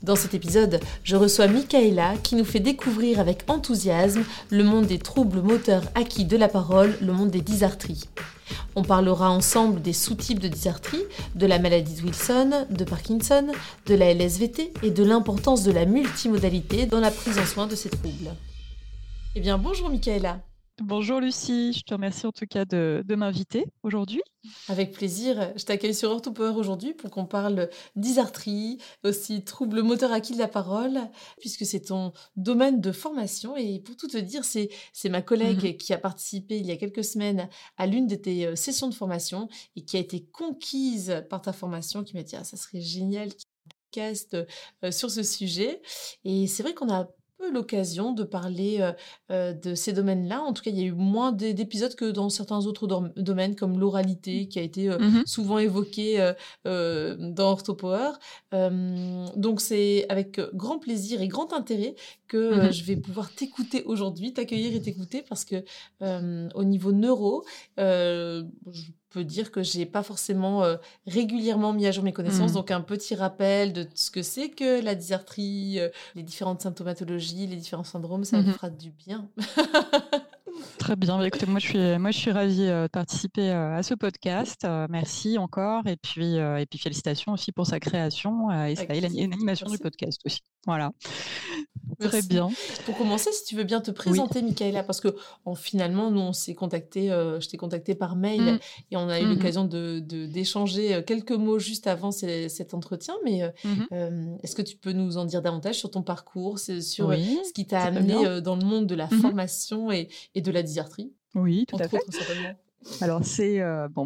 Dans cet épisode, je reçois Michaëla qui nous fait découvrir avec enthousiasme le monde des troubles moteurs acquis de la parole, le monde des dysarthries. On parlera ensemble des sous-types de dysarthrie, de la maladie de Wilson, de Parkinson, de la LSVT et de l'importance de la multimodalité dans la prise en soin de ces troubles. Eh bien, bonjour Michaëla. Bonjour Lucie, je te remercie en tout cas de m'inviter aujourd'hui. Avec plaisir, je t'accueille sur OrthoPower aujourd'hui pour qu'on parle dysarthrie, aussi troubles moteurs acquis de la parole, puisque c'est ton domaine de formation. Et pour tout te dire, c'est ma collègue qui a participé il y a quelques semaines à l'une de tes sessions de formation et qui a été conquise par ta formation qui m'a dit « Ah, ça serait génial qu'il y ait un podcast sur ce sujet ». Et c'est vrai qu'on a l'occasion de parler de ces domaines-là. En tout cas, il y a eu moins d'épisodes que dans certains autres domaines, comme l'oralité, qui a été souvent évoquée dans OrthoPower. Donc, c'est avec grand plaisir et grand intérêt que je vais pouvoir t'écouter aujourd'hui, t'accueillir et t'écouter, parce que au niveau neuro, je peut dire que j'ai pas forcément régulièrement mis à jour mes connaissances, donc un petit rappel de ce que c'est que la dysarthrie, les différentes symptomatologies, les différents syndromes, ça me fera du bien. Très bien, écoutez, moi je suis ravie de participer à ce podcast, merci encore, et puis félicitations aussi pour sa création et l'animation du podcast aussi, voilà. Merci. Très bien. Pour commencer, si tu veux bien te présenter, Michaëla, parce que finalement, nous, on s'est contacté, je t'ai contacté par mail et on a eu l'occasion d'échanger quelques mots juste avant cet entretien. Mais est-ce que tu peux nous en dire davantage sur ton parcours, sur ce qui t'a amené dans le monde de la formation et de la dysarthrie ? Oui, tout à fait. Alors,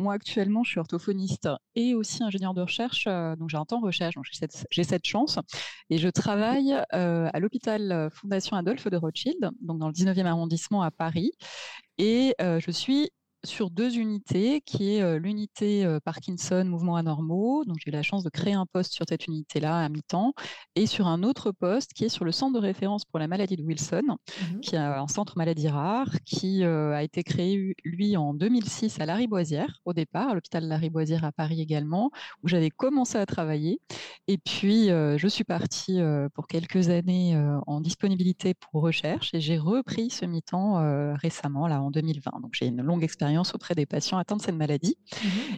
moi actuellement, je suis orthophoniste et aussi ingénieure de recherche, donc j'ai un temps recherche, donc j'ai cette chance. Et je travaille à l'hôpital Fondation Adolphe de Rothschild, donc dans le 19e arrondissement à Paris. Et je suis sur deux unités, qui est l'unité Parkinson, mouvements anormaux. Donc, j'ai eu la chance de créer un poste sur cette unité-là à mi-temps, et sur un autre poste qui est sur le centre de référence pour la maladie de Wilson, qui est un centre maladie rare, qui a été créé, lui, en 2006 à Lariboisière, au départ, à l'hôpital Lariboisière à Paris également, où j'avais commencé à travailler. Et puis, je suis partie pour quelques années en disponibilité pour recherche, et j'ai repris ce mi-temps récemment, là, en 2020. Donc, j'ai une longue expérience auprès des patients atteints de cette maladie.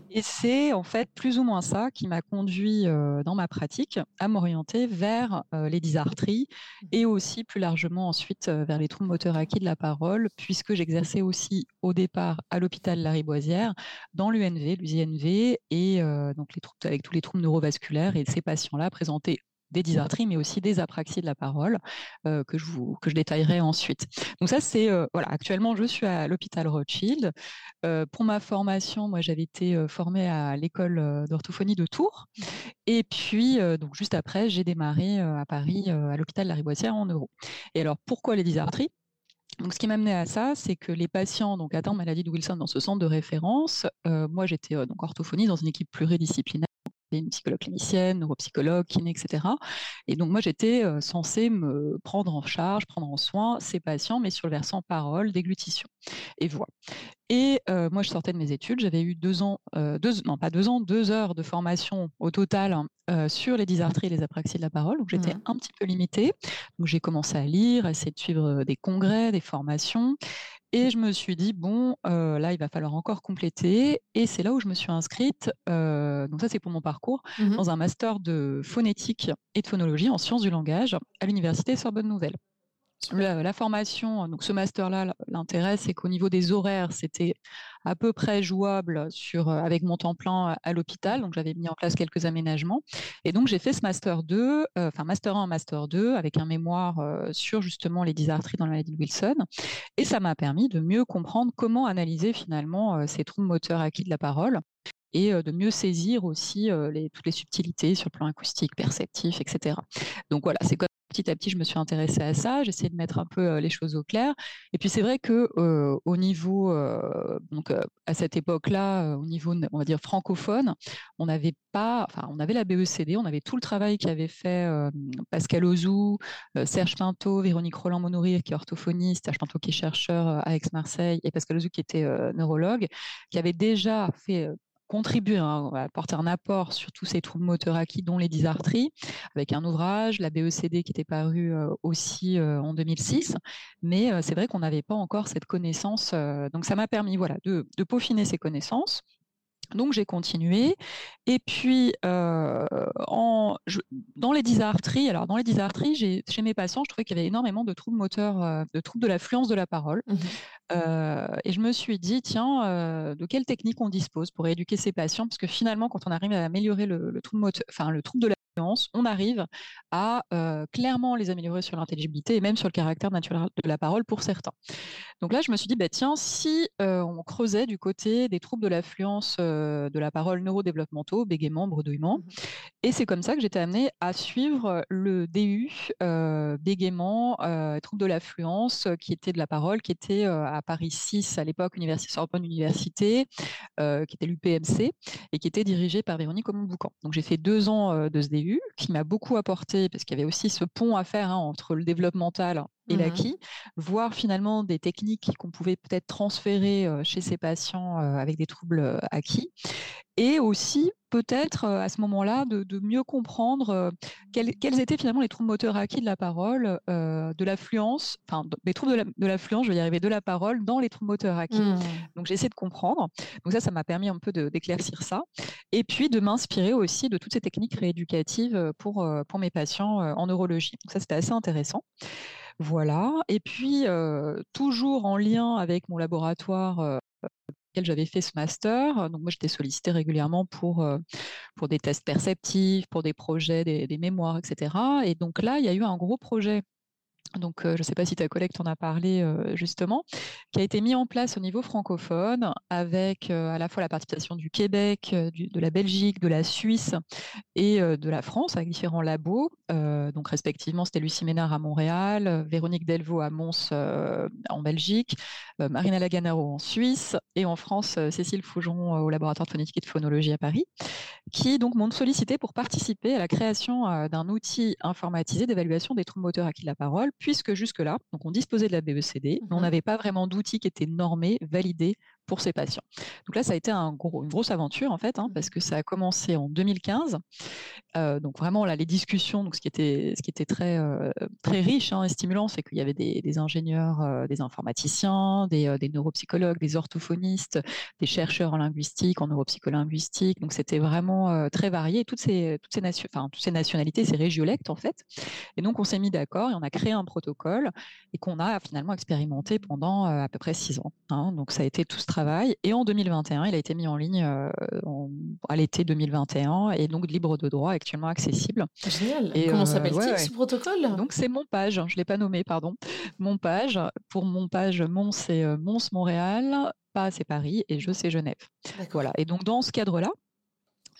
Et c'est en fait plus ou moins ça qui m'a conduit dans ma pratique à m'orienter vers les dysarthries et aussi plus largement ensuite vers les troubles moteurs acquis de la parole, puisque j'exerçais aussi au départ à l'hôpital Lariboisière dans l'UNV, l'UZNV, et donc les troubles, avec tous les troubles neurovasculaires, et ces patients-là présentaient des dysarthries, mais aussi des apraxies de la parole que je détaillerai ensuite. Donc ça, c'est voilà. Actuellement, je suis à l'hôpital Rothschild. Pour ma formation, moi, j'avais été formée à l'école d'orthophonie de Tours. Et puis, donc juste après, j'ai démarré à Paris, à l'hôpital Lariboisière en neuro. Et alors, pourquoi les dysarthries ? Donc, ce qui m'a amené à ça, c'est que les patients donc, atteints de maladie de Wilson dans ce centre de référence, moi, j'étais donc orthophoniste dans une équipe pluridisciplinaire. Une psychologue clinicienne, neuropsychologue, kiné, etc. Et donc, moi, j'étais censée me prendre en charge, prendre en soin ces patients, mais sur le versant parole, déglutition et voix. Et moi, je sortais de mes études, j'avais eu 2 heures de formation au total sur les dysarthries et les apraxies de la parole, donc j'étais un petit peu limitée. Donc, j'ai commencé à lire, à essayer de suivre des congrès, des formations. Et je me suis dit, bon, là, il va falloir encore compléter. Et c'est là où je me suis inscrite, donc ça, c'est pour mon parcours, dans un master de phonétique et de phonologie en sciences du langage à l'université Sorbonne-Nouvelle. La formation, donc ce master-là, l'intérêt, c'est qu'au niveau des horaires, c'était à peu près jouable avec mon temps plein à l'hôpital. Donc, j'avais mis en place quelques aménagements. Et donc, j'ai fait ce master 2, master 1, master 2, avec un mémoire sur justement les dysarthries dans la maladie de Wilson. Et ça m'a permis de mieux comprendre comment analyser finalement ces troubles moteurs acquis de la parole. et de mieux saisir aussi toutes les subtilités sur le plan acoustique, perceptif, etc. Donc voilà, c'est comme petit à petit je me suis intéressée à ça, j'essayais de mettre un peu les choses au clair. Et puis c'est vrai que au niveau à cette époque-là, au niveau on va dire francophone, on n'avait pas, enfin on avait la BECD, on avait tout le travail qu'avait fait Pascal Auzou, Serge Pinto, Véronique Rolland-Monnoury qui est orthophoniste, Serge Pinto qui est chercheur à Aix-Marseille et Pascal Auzou qui était neurologue, qui avait déjà fait contribuer, apporter un apport sur tous ces troubles moteurs acquis, dont les dysarthries, avec un ouvrage, la BECD qui était parue aussi en 2006. Mais c'est vrai qu'on n'avait pas encore cette connaissance. Donc, ça m'a permis de peaufiner ces connaissances. Donc, j'ai continué. Et puis, dans les dysarthries, chez mes patients, je trouvais qu'il y avait énormément de troubles moteurs, de troubles de l'affluence de la parole. Mmh. Et je me suis dit, tiens, de quelle technique on dispose pour éduquer ces patients? Parce que finalement, quand on arrive à améliorer le trouble de l'affluence, on arrive à clairement les améliorer sur l'intelligibilité et même sur le caractère naturel de la parole pour certains. Donc là, je me suis dit, tiens, si on creusait du côté des troubles de l'affluence de la parole neurodéveloppementaux, bégaiement, bredouillement, et c'est comme ça que j'étais amenée à suivre le DU bégaiement, troubles de l'affluence qui était de la parole, qui était à Paris 6 à l'époque, Sorbonne Université, qui était l'UPMC et qui était dirigée par Véronique Rolland-Monnoury. Donc j'ai fait 2 ans de ce DU qui m'a beaucoup apporté parce qu'il y avait aussi ce pont à faire entre le développemental et l'acquis, voir finalement des techniques qu'on pouvait peut-être transférer chez ces patients avec des troubles acquis, et aussi peut-être à ce moment-là de mieux comprendre quels étaient finalement les troubles moteurs acquis de la parole, de l'affluence, enfin des troubles de l'affluence, je vais y arriver, de la parole dans les troubles moteurs acquis. Donc j'ai essayé de comprendre, donc ça m'a permis un peu d'éclaircir ça, et puis de m'inspirer aussi de toutes ces techniques rééducatives pour mes patients en neurologie. Donc ça c'était assez intéressant. Voilà, et puis toujours en lien avec mon laboratoire dans lequel j'avais fait ce master, donc moi j'étais sollicitée régulièrement pour des tests perceptifs, pour des projets, des mémoires, etc. Et donc là, il y a eu un gros projet, donc je ne sais pas si ta collègue t'en a parlé justement, qui a été mis en place au niveau francophone avec à la fois la participation du Québec, de la Belgique, de la Suisse et de la France avec différents labos. Donc respectivement, c'était Lucie Ménard à Montréal, Véronique Delvaux à Mons en Belgique, Marina Laganaro en Suisse et en France, Cécile Fougeron au laboratoire de phonétique et de phonologie à Paris, qui donc m'ont sollicité pour participer à la création d'un outil informatisé d'évaluation des troubles moteurs acquis de la parole, puisque jusque-là, donc on disposait de la BECD, mais on n'avait pas vraiment d'outils qui étaient normés, validés pour ces patients. Donc là, ça a été une grosse aventure, en fait, parce que ça a commencé en 2015. Donc vraiment, là, les discussions, donc ce qui était très, très riche et stimulant, c'est qu'il y avait des ingénieurs, des informaticiens, des neuropsychologues, des orthophonistes, des chercheurs en linguistique, en neuropsycholinguistique. Donc c'était vraiment très varié. Toutes ces nationalités, ces régiolectes, en fait. Et donc, on s'est mis d'accord et on a créé un protocole et qu'on a finalement expérimenté pendant à peu près 6 ans. Donc ça a été tout ce travail. Et en 2021, il a été mis en ligne à l'été 2021 et donc libre de droit, actuellement accessible. Génial. Et comment s'appelle-t-il ce protocole? Donc c'est MonPaGe, je ne l'ai pas nommé, pardon. MonPaGe, pour MonPaGe, Mons c'est Mons Montréal, pas c'est Paris et je c'est Genève. D'accord. Voilà. Et donc dans ce cadre-là,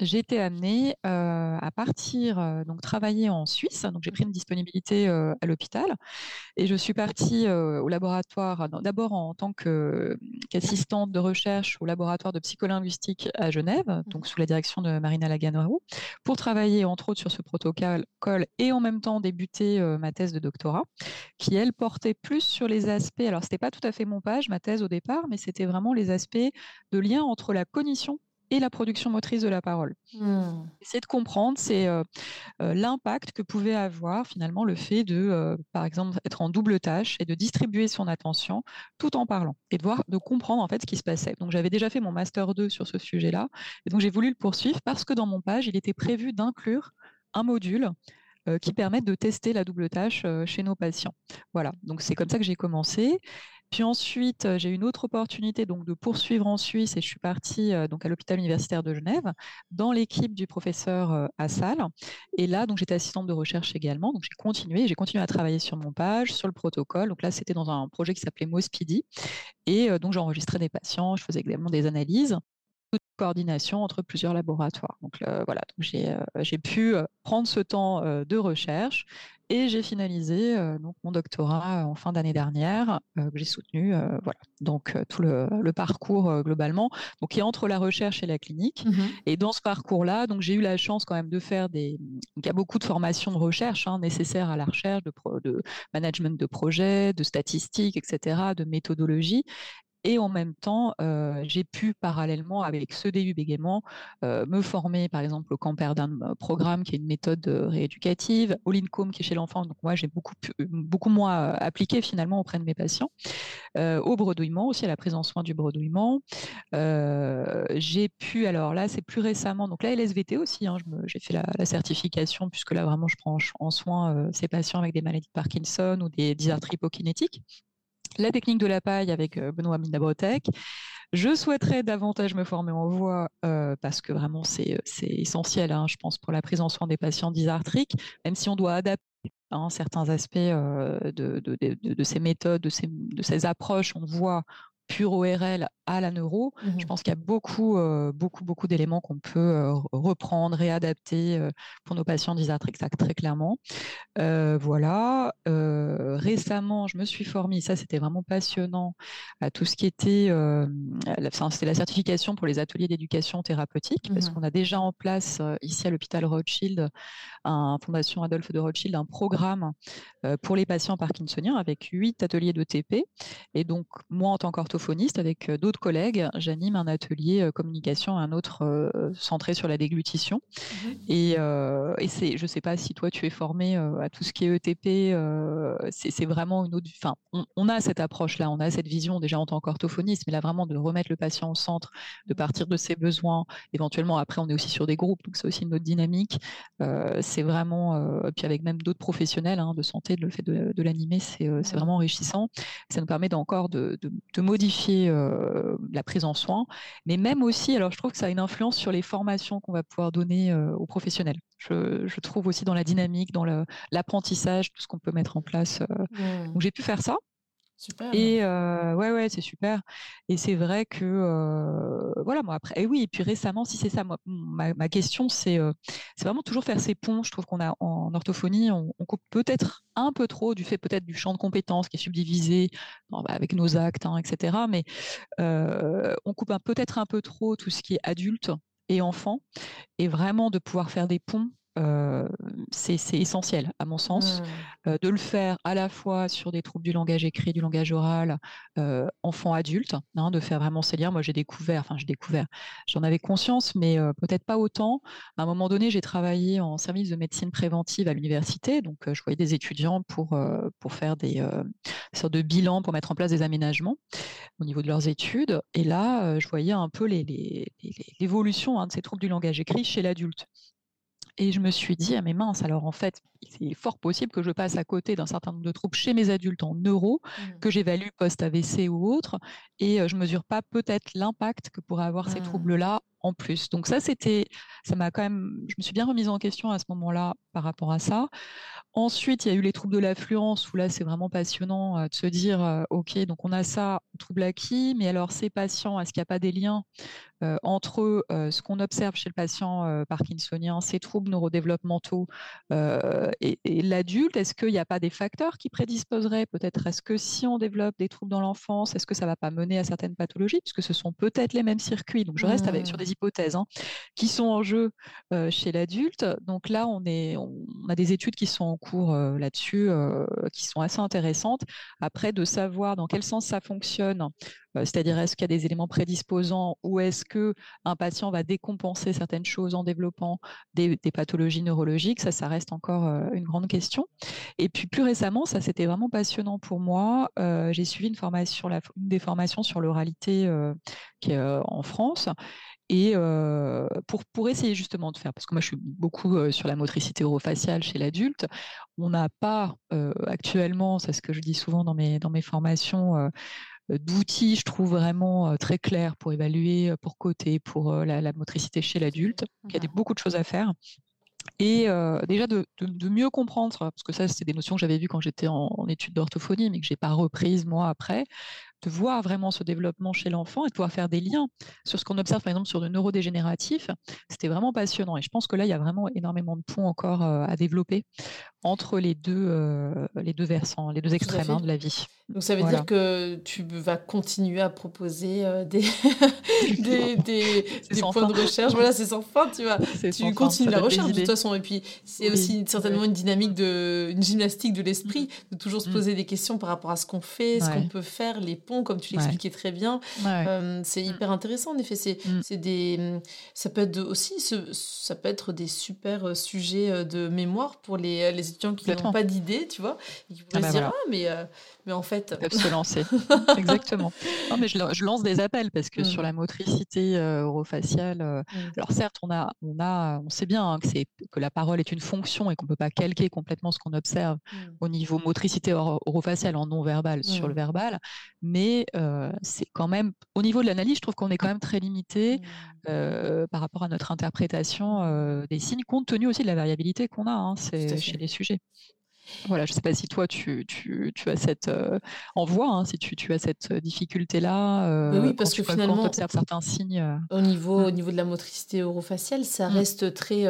j'ai été amenée à partir travailler en Suisse. Donc j'ai pris une disponibilité à l'hôpital et je suis partie au laboratoire d'abord en tant qu'assistante de recherche au laboratoire de psycholinguistique à Genève, donc sous la direction de Marina Laganaro, pour travailler entre autres sur ce protocole et en même temps débuter ma thèse de doctorat qui elle portait plus sur les aspects, alors c'était pas tout à fait MonPaGe ma thèse au départ, mais c'était vraiment les aspects de lien entre la cognition et la production motrice de la parole. Essayer de comprendre l'impact que pouvait avoir finalement le fait de, par exemple, être en double tâche et de distribuer son attention tout en parlant et de comprendre en fait ce qui se passait. Donc j'avais déjà fait mon Master 2 sur ce sujet-là et donc j'ai voulu le poursuivre parce que dans MonPaGe, il était prévu d'inclure un module qui permette de tester la double tâche chez nos patients. Voilà, donc c'est comme ça que j'ai commencé. Puis ensuite, j'ai eu une autre opportunité donc, de poursuivre en Suisse et je suis partie à l'hôpital universitaire de Genève dans l'équipe du professeur Assal. Et là, donc, j'étais assistante de recherche également. Donc, j'ai continué à travailler sur MonPaGe, sur le protocole. Donc là, c'était dans un projet qui s'appelait MoSpeeDi. Et donc, j'enregistrais des patients, je faisais également des analyses. coordination entre plusieurs laboratoires. Donc voilà, j'ai pu prendre ce temps de recherche et j'ai finalisé donc mon doctorat en fin d'année dernière que j'ai soutenu. Voilà, donc tout le parcours globalement, donc qui est entre la recherche et la clinique. Mm-hmm. Et dans ce parcours-là, donc j'ai eu la chance quand même de faire il y a beaucoup de formations de recherche nécessaires à la recherche, de management de projet, de statistiques, etc., de méthodologie. Et en même temps, j'ai pu parallèlement avec ce DUB également me former, par exemple, au Camperdown Program, qui est une méthode rééducative, au Lidcombe, qui est chez l'enfant. Donc moi, j'ai beaucoup moins appliqué finalement auprès de mes patients. Au bredouillement aussi, à la prise en soin du bredouillement. J'ai pu, alors là, c'est plus récemment, donc là, LSVT aussi, j'ai fait la certification, puisque là, vraiment, je prends en soin ces patients avec des maladies de Parkinson ou des dysarthries hypokinétiques. La technique de la paille avec Benoît Minabrotec. Je souhaiterais davantage me former en voix parce que vraiment c'est essentiel, je pense, pour la prise en soin des patients dysarthriques, même si on doit adapter certains aspects de ces méthodes, de ces approches, on voit pure ORL à la neuro. Mm-hmm. Je pense qu'il y a beaucoup d'éléments qu'on peut reprendre, réadapter pour nos patients dysarthriques, très clairement. Voilà. Récemment, je me suis formée, ça c'était vraiment passionnant, à tout ce qui était, c'était la certification pour les ateliers d'éducation thérapeutique, mm-hmm. parce qu'on a déjà en place ici à l'hôpital Rothschild, Fondation Adolphe de Rothschild, un programme pour les patients parkinsoniens avec 8 ateliers de TP. Et donc, moi, en tant qu'orthophoniste, avec d'autres collègues, j'anime un atelier communication, un autre centré sur la déglutition. Mmh. Et je ne sais pas si toi, tu es formé à tout ce qui est ETP. C'est vraiment une autre... Enfin, on a cette approche-là, on a cette vision déjà en tant qu'orthophoniste, mais là, vraiment, de remettre le patient au centre, de partir de ses besoins. Éventuellement, après, on est aussi sur des groupes, donc c'est aussi une autre dynamique. C'est vraiment... puis avec même d'autres professionnels de santé, le fait de l'animer, c'est vraiment enrichissant. Ça nous permet encore de modifier... la prise en soin, mais même aussi, alors je trouve que ça a une influence sur les formations qu'on va pouvoir donner aux professionnels. Je trouve aussi dans la dynamique, dans l'apprentissage, tout ce qu'on peut mettre en place. Donc j'ai pu faire ça. Super. Et ouais, c'est super. Et c'est vrai que voilà, moi après. Et oui, et puis récemment, si c'est ça, moi, ma question, c'est vraiment toujours faire ces ponts. Je trouve qu'on a en orthophonie, on coupe peut-être un peu trop du fait peut-être du champ de compétences qui est subdivisé avec nos actes, etc. Mais on coupe peut-être un peu trop tout ce qui est adulte et enfant, et vraiment de pouvoir faire des ponts. C'est essentiel à mon sens de le faire à la fois sur des troubles du langage écrit, du langage oral, enfant-adulte, de faire vraiment ces liens. Moi j'en avais conscience, mais peut-être pas autant. À un moment donné, j'ai travaillé en service de médecine préventive à l'université, donc je voyais des étudiants pour faire des sortes de bilans, pour mettre en place des aménagements au niveau de leurs études, et là je voyais un peu l'évolution de ces troubles du langage écrit chez l'adulte. Et je me suis dit, ah mais mince, alors en fait, c'est fort possible que je passe à côté d'un certain nombre de troubles chez mes adultes en neuro, que j'évalue post-AVC ou autre, et je ne mesure pas peut-être l'impact que pourraient avoir ces troubles-là en plus. Donc ça m'a quand même, je me suis bien remise en question à ce moment-là par rapport à ça. Ensuite, il y a eu les troubles de l'affluence, où là, c'est vraiment passionnant de se dire, OK, donc on a ça, trouble acquis, mais alors ces patients, est-ce qu'il n'y a pas des liens entre eux, ce qu'on observe chez le patient parkinsonien, ces troubles neurodéveloppementaux et l'adulte, est-ce qu'il n'y a pas des facteurs qui prédisposeraient peut-être à ce que si on développe des troubles dans l'enfance, est-ce que ça ne va pas mener à certaines pathologies, puisque ce sont peut-être les mêmes circuits. Donc je reste sur des hypothèses qui sont en jeu chez l'adulte. Donc là, on a des études qui sont en cours là-dessus, qui sont assez intéressantes. Après, de savoir dans quel sens ça fonctionne, c'est-à-dire est-ce qu'il y a des éléments prédisposants ou est-ce qu'un patient va décompenser certaines choses en développant des pathologies neurologiques, ça reste encore une grande question. Et puis plus récemment, ça c'était vraiment passionnant pour moi, j'ai suivi une formation une des formations sur l'oralité qui est en France. Et pour essayer justement de faire, parce que moi je suis beaucoup sur la motricité orofaciale chez l'adulte, on n'a pas actuellement, c'est ce que je dis souvent dans mes formations, d'outils, je trouve vraiment très clairs pour évaluer, pour coter, pour la motricité chez l'adulte. Donc, il y a beaucoup de choses à faire. Et déjà de mieux comprendre, parce que ça, c'était des notions que j'avais vues quand j'étais en études d'orthophonie, mais que je n'ai pas reprises moi après. de voir vraiment ce développement chez l'enfant et de pouvoir faire des liens sur ce qu'on observe, par exemple, sur le neurodégénératif. C'était vraiment passionnant. Et je pense que là, il y a vraiment énormément de points encore à développer entre les deux versants, les deux extrêmes de la vie. Donc, ça veut dire que tu vas continuer à proposer des points de recherche. Voilà, c'est sans fin, tu vois. Tu continues la recherche, de toute façon. Et puis, c'est aussi certainement une dynamique, une gymnastique de l'esprit, de toujours se poser des questions par rapport à ce qu'on fait, ce qu'on peut faire, les ponts, comme tu l'expliquais très bien. C'est hyper intéressant, en effet. Ça peut être des super sujets de mémoire pour les étudiants qui n'ont pas d'idée, tu vois, et qui pourraient se dire, mais en fait... Ils peuvent se lancer, exactement. Non, mais je lance des appels, parce que sur la motricité orofaciale, alors certes, on sait bien que la parole est une fonction et qu'on ne peut pas calquer complètement ce qu'on observe au niveau motricité orofaciale en non-verbal sur le verbal, mais c'est quand même, au niveau de l'analyse, je trouve qu'on est quand même très limité par rapport à notre interprétation des signes, compte tenu aussi de la variabilité qu'on a chez les sujets. Voilà, je ne sais pas si toi, tu as cette envoi, si tu as cette difficulté-là, oui, parce que finalement, quand tu observes certains signes. Au niveau de la motricité orofaciale, ça reste très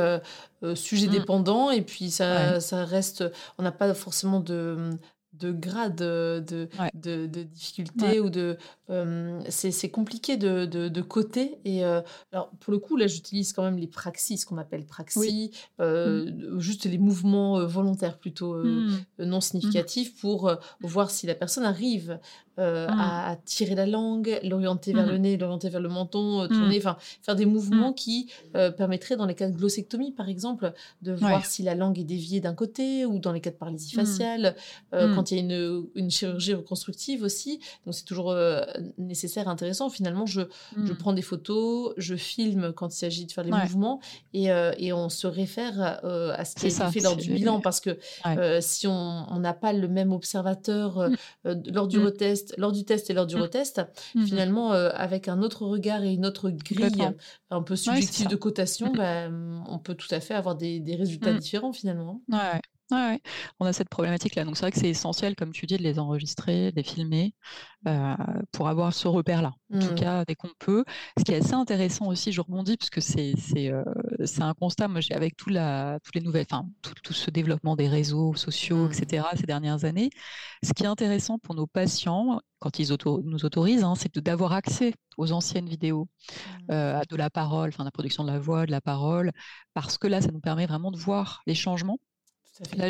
sujet dépendant, et puis ça reste, on n'a pas forcément de grade de difficulté ou de c'est compliqué de côté et alors pour le coup là j'utilise quand même les praxis, ce qu'on appelle praxis juste les mouvements volontaires plutôt non significatifs pour voir si la personne arrive à tirer la langue, l'orienter vers le nez, l'orienter vers le menton, tourner, enfin faire des mouvements qui permettraient dans les cas de glossectomie par exemple de voir si la langue est déviée d'un côté ou dans les cas de paralysie faciale quand il y a une chirurgie reconstructive aussi, donc c'est toujours nécessaire, intéressant. Finalement, je prends des photos, je filme quand il s'agit de faire les mouvements et on se réfère à ce qui a été fait lors du bilan parce que si on n'a pas le même observateur lors du retest, lors du test et lors du retest, finalement, avec un autre regard et une autre grille un peu subjective de cotation, on peut tout à fait avoir des résultats différents finalement. Ouais. Ouais, on a cette problématique-là. Donc, c'est vrai que c'est essentiel, comme tu dis, de les enregistrer, de les filmer pour avoir ce repère-là. En tout cas, dès qu'on peut. Ce qui est assez intéressant aussi, je rebondis, parce que c'est un constat. Moi, avec toutes les nouvelles, enfin, tout ce développement des réseaux sociaux, etc., ces dernières années, ce qui est intéressant pour nos patients, quand ils nous autorisent, c'est d'avoir accès aux anciennes vidéos, à de la parole, enfin, la production de la voix, de la parole, parce que là, ça nous permet vraiment de voir les changements. Là,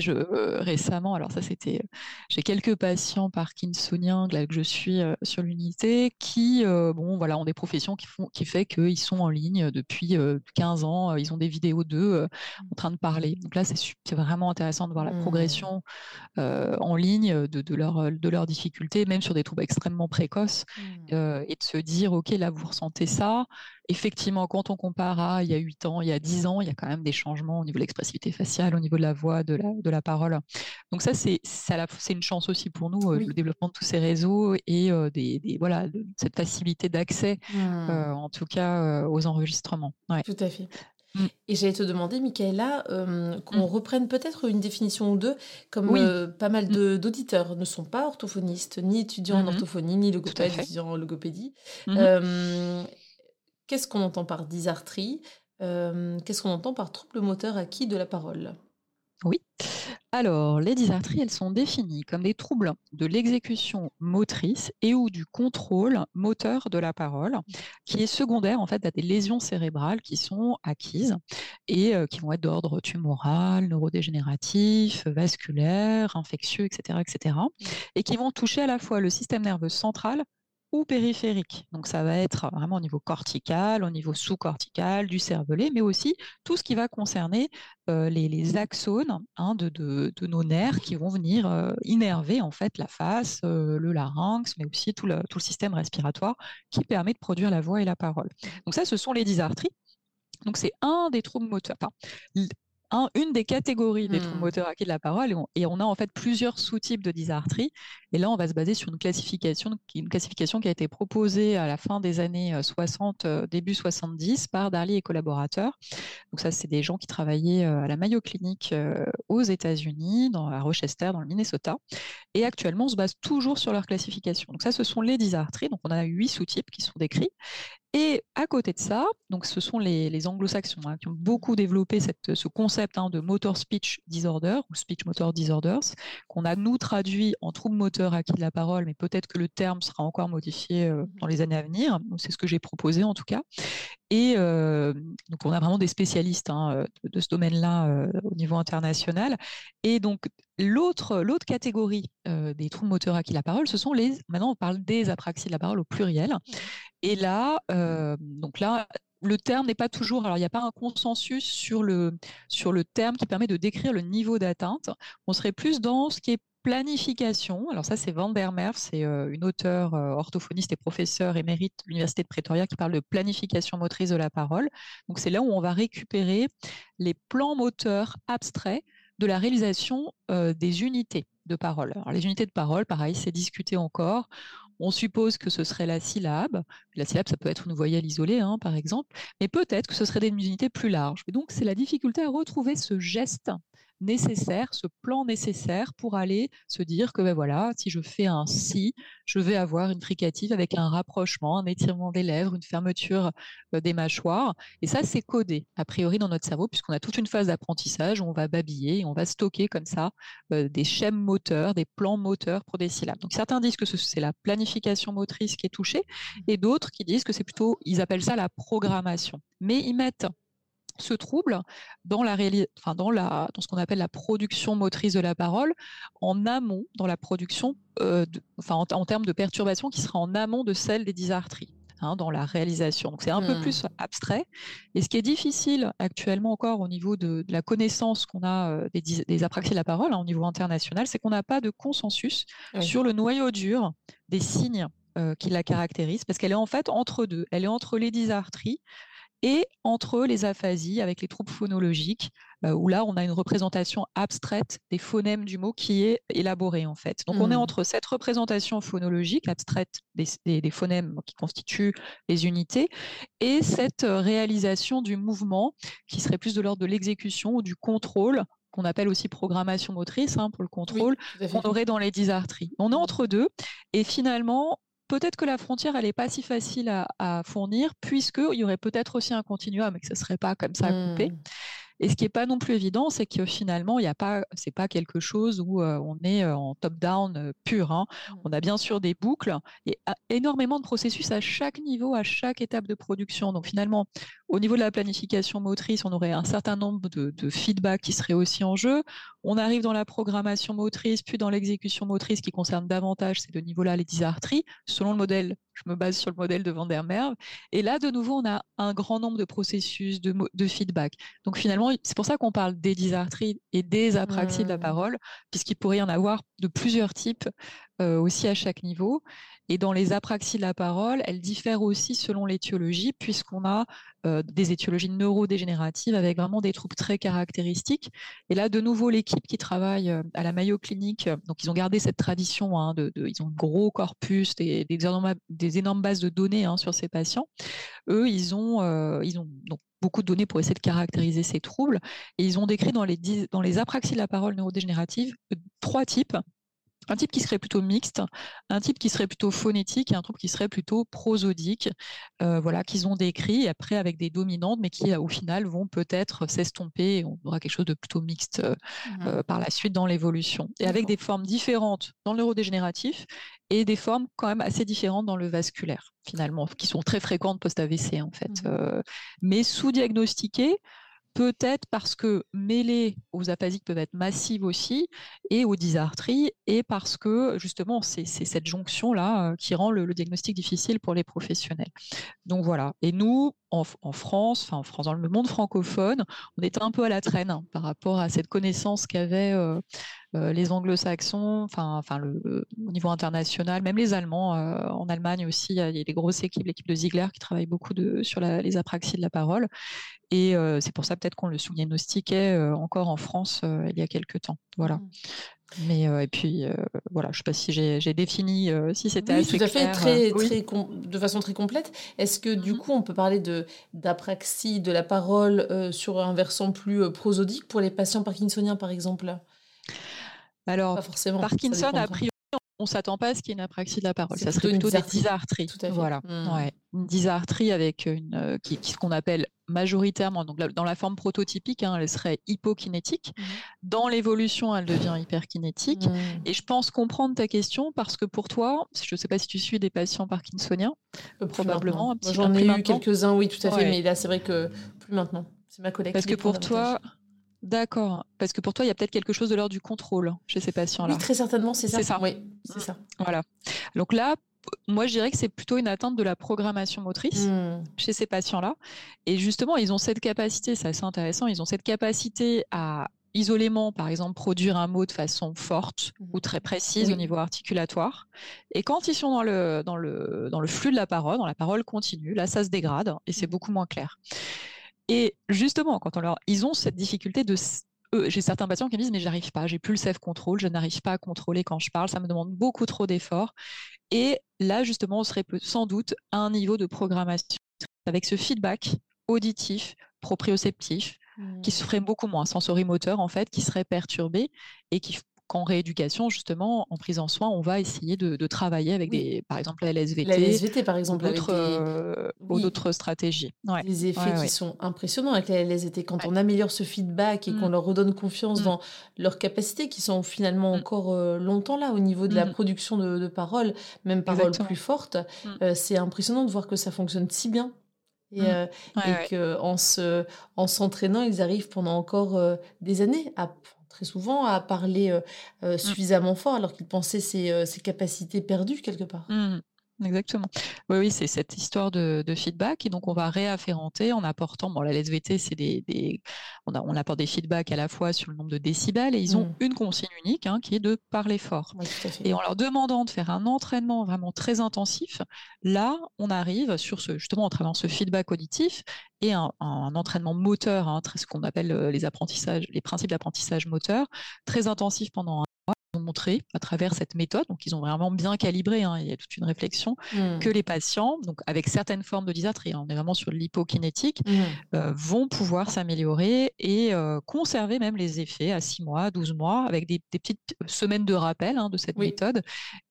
récemment, alors ça c'était, j'ai quelques patients parkinsoniens là, que je suis sur l'unité qui, ont des professions qui fait qu'ils sont en ligne depuis 15 ans, ils ont des vidéos d'eux en train de parler. Donc là, c'est vraiment intéressant de voir la progression en ligne de leurs difficultés, même sur des troubles extrêmement précoces, et de se dire, ok, là vous ressentez ça. Effectivement, quand on compare à il y a 8 ans, il y a 10 ans, il y a quand même des changements au niveau de l'expressivité faciale, au niveau de la voix, de la parole. Donc ça, c'est une chance aussi pour nous, le développement de tous ces réseaux et cette facilité d'accès, en tout cas, aux enregistrements. Ouais. Tout à fait. Et j'allais te demander, Michaëla, qu'on reprenne peut-être une définition ou deux, comme pas mal d'auditeurs ne sont pas orthophonistes, ni étudiants en orthophonie, ni logopèdes, étudiants en logopédie. Qu'est-ce qu'on entend par dysarthrie ? Qu'est-ce qu'on entend par trouble moteur acquis de la parole ? Oui. Alors, les dysarthries, elles sont définies comme des troubles de l'exécution motrice et ou du contrôle moteur de la parole, qui est secondaire en fait à des lésions cérébrales qui sont acquises et qui vont être d'ordre tumoral, neurodégénératif, vasculaire, infectieux, etc., et qui vont toucher à la fois le système nerveux central ou périphérique. Donc ça va être vraiment au niveau cortical, au niveau sous-cortical, du cervelet, mais aussi tout ce qui va concerner les axones de nos nerfs qui vont venir innerver en fait la face, le larynx, mais aussi tout le système respiratoire qui permet de produire la voix et la parole. Donc ça, ce sont les dysarthries. Donc c'est un des troubles moteurs. une des catégories des troubles motoraqués de la parole, et on a en fait plusieurs sous-types de dysarthrie. Et là, on va se baser sur une classification qui a été proposée à la fin des années 60, début 70, par Darly et collaborateurs. Donc ça, c'est des gens qui travaillaient à la Mayo Clinic aux États-Unis, à Rochester, dans le Minnesota. Et actuellement, on se base toujours sur leur classification. Donc ça, ce sont les dysarthries. Donc on a 8 sous-types qui sont décrits. Et à côté de ça, donc ce sont les anglo-saxons qui ont beaucoup développé ce concept de motor speech disorder ou speech motor disorders, qu'on a nous traduit en trouble moteur acquis de la parole, mais peut-être que le terme sera encore modifié dans les années à venir. Donc, c'est ce que j'ai proposé en tout cas. Et donc on a vraiment des spécialistes de ce domaine-là au niveau international. Et donc l'autre catégorie des troubles moteurs acquis de la parole, ce sont maintenant on parle des apraxies de la parole au pluriel. Et là, le terme n'est pas toujours... Alors, il n'y a pas un consensus sur le terme qui permet de décrire le niveau d'atteinte. On serait plus dans ce qui est planification. Alors ça, c'est Van der Merwe, c'est une auteure orthophoniste et professeure émérite de l'Université de Pretoria qui parle de planification motrice de la parole. Donc c'est là où on va récupérer les plans moteurs abstraits de la réalisation des unités de parole. Alors les unités de parole, pareil, c'est discuté encore. On suppose que ce serait la syllabe. La syllabe, ça peut être une voyelle isolée, par exemple, mais peut-être que ce serait des unités plus larges. Et donc, c'est la difficulté à retrouver ce geste nécessaire, ce plan nécessaire pour aller se dire que, si je fais un si, je vais avoir une fricative avec un rapprochement, un étirement des lèvres, une fermeture des mâchoires. Et ça, c'est codé, a priori, dans notre cerveau, puisqu'on a toute une phase d'apprentissage où on va babiller et on va stocker comme ça des schèmes moteurs, des plans moteurs pour des syllabes. Donc, certains disent que c'est la planification motrice qui est touchée et d'autres qui disent que c'est plutôt, ils appellent ça la programmation. Mais ils mettent ce trouble dans ce qu'on appelle la production motrice de la parole, en amont, dans la production, en termes de perturbation qui sera en amont de celle des dysarthries, dans la réalisation. Donc c'est un peu plus abstrait. Et ce qui est difficile actuellement encore au niveau de la connaissance qu'on a des apraxies de la parole, au niveau international, c'est qu'on n'a pas de consensus sur le noyau dur des signes qui la caractérisent, parce qu'elle est en fait entre deux. Elle est entre les dysarthries et entre les aphasies avec les troubles phonologiques, où là, on a une représentation abstraite des phonèmes du mot qui est élaborée, en fait. Donc, on est entre cette représentation phonologique abstraite des phonèmes qui constituent les unités et cette réalisation du mouvement qui serait plus de l'ordre de l'exécution ou du contrôle, qu'on appelle aussi programmation motrice pour le contrôle, qu'on aurait dans les dysarthries. On est entre deux et finalement... Peut-être que la frontière, elle n'est pas si facile à fournir, puisqu'il y aurait peut-être aussi un continuum et que ce ne serait pas comme ça coupé. Et ce qui n'est pas non plus évident, c'est que finalement, ce n'est pas quelque chose où on est en top-down pur. On a bien sûr des boucles et énormément de processus à chaque niveau, à chaque étape de production. Donc finalement, au niveau de la planification motrice, on aurait un certain nombre de feedbacks qui seraient aussi en jeu. On arrive dans la programmation motrice, puis dans l'exécution motrice qui concerne davantage ces deux niveaux-là, les dysarthries, selon le modèle. Je me base sur le modèle de Van der Merwe. Et là, de nouveau, on a un grand nombre de processus de feedback. Donc, finalement, c'est pour ça qu'on parle des dysarthries et des apraxies de la parole, puisqu'il pourrait y en avoir de plusieurs types aussi à chaque niveau. Et dans les apraxies de la parole, elles diffèrent aussi selon l'étiologie, puisqu'on a des étiologies neurodégénératives avec vraiment des troubles très caractéristiques. Et là, de nouveau, l'équipe qui travaille à la Mayo Clinic, donc ils ont gardé cette tradition, ils ont un gros corpus, des énormes bases de données sur ces patients. Eux, ils ont donc beaucoup de données pour essayer de caractériser ces troubles. Et ils ont décrit dans les apraxies de la parole neurodégénératives 3 types. Un type qui serait plutôt mixte, un type qui serait plutôt phonétique et un trouble qui serait plutôt prosodique, qu'ils ont décrit, après avec des dominantes, mais qui au final vont peut-être s'estomper, et on aura quelque chose de plutôt mixte par la suite dans l'évolution. Et avec des formes différentes dans le neurodégénératif et des formes quand même assez différentes dans le vasculaire, finalement, qui sont très fréquentes post-AVC en fait, mais sous-diagnostiquées. Peut-être parce que mêlées aux aphasies qui peuvent être massives aussi et aux dysarthries, et parce que justement c'est cette jonction-là qui rend le diagnostic difficile pour les professionnels. Donc voilà. Et nous, en France, dans le monde francophone, on est un peu à la traîne par rapport à cette connaissance qu'avait les anglo-saxons, enfin au niveau international, même les Allemands, en Allemagne aussi, il y a des grosses équipes, l'équipe de Ziegler qui travaille beaucoup sur les apraxies de la parole. Et c'est pour ça peut-être qu'on le sous-diagnostiquait encore en France il y a quelques temps. Voilà. Mais et puis voilà, je ne sais pas si j'ai défini si c'était assez clair. Oui, tout à fait, de façon très complète. Est-ce que du coup on peut parler d'apraxie de la parole sur un versant plus prosodique pour les patients parkinsoniens par exemple? Alors, pas forcément, Parkinson a pris. On ne s'attend pas à ce qu'il y ait une apraxie de la parole. Ça serait plutôt des dysarthries. Tout à fait. Voilà. Ouais. Une dysarthrie avec ce qu'on appelle majoritairement, donc dans la forme prototypique, elle serait hypokinétique. Dans l'évolution, elle devient hyperkinétique. Et je pense comprendre ta question parce que pour toi, je ne sais pas si tu suis des patients parkinsoniens, probablement un petit peu. J'en ai eu quelques-uns, oui, tout à fait. Mais là, c'est vrai que plus maintenant. C'est ma collègue. Parce que pour toi... D'accord, parce que pour toi, il y a peut-être quelque chose de l'ordre du contrôle chez ces patients-là. Oui, très certainement, c'est ça. C'est ça. Oui, c'est ça. Voilà. Donc là, moi, je dirais que c'est plutôt une atteinte de la programmation motrice chez ces patients-là. Et justement, ils ont cette capacité, c'est assez intéressant, ils ont cette capacité à isolément, par exemple, produire un mot de façon forte ou très précise au niveau articulatoire. Et quand ils sont dans le flux de la parole, dans la parole continue, là, ça se dégrade et c'est beaucoup moins clair. Et justement, quand ils ont cette difficulté de... J'ai certains patients qui me disent « mais j'arrive pas, j'ai plus le self-control, je n'arrive pas à contrôler quand je parle, ça me demande beaucoup trop d'efforts ». Et là, justement, on serait sans doute à un niveau de programmation avec ce feedback auditif, proprioceptif, qui se ferait beaucoup moins, sensorimoteur en fait, qui serait perturbé et qui... qu'en rééducation, justement, en prise en soin, on va essayer de travailler avec, par exemple, la LSVT. La LSVT, par exemple, d'autres stratégies. Ouais. Les effets sont impressionnants avec la LSVT. Quand on améliore ce feedback et qu'on leur redonne confiance dans leurs capacités, qui sont finalement encore longtemps là, au niveau de la production de paroles, même paroles plus fortes, c'est impressionnant de voir que ça fonctionne si bien. Et qu'en s'entraînant, ils arrivent pendant encore des années à... très souvent, à parler suffisamment fort alors qu'il pensait ses capacités perdues quelque part. Exactement. Oui, c'est cette histoire de feedback. Et donc, on va réafférenter en apportant... Bon, la LSVT, c'est on apporte des feedbacks à la fois sur le nombre de décibels et ils ont une consigne unique qui est de parler fort. Oui, tout à fait. Et en leur demandant de faire un entraînement vraiment très intensif, là, on arrive sur justement en travaillant ce feedback auditif et un entraînement moteur, très, ce qu'on appelle les principes d'apprentissage moteur, très intensif pendant un mois. Montré à travers cette méthode, donc ils ont vraiment bien calibré, il y a toute une réflexion, que les patients, donc avec certaines formes de dysarthrie, on est vraiment sur l'hypokinétique, vont pouvoir s'améliorer et conserver même les effets à 6 mois, 12 mois, avec des petites semaines de rappel de cette méthode,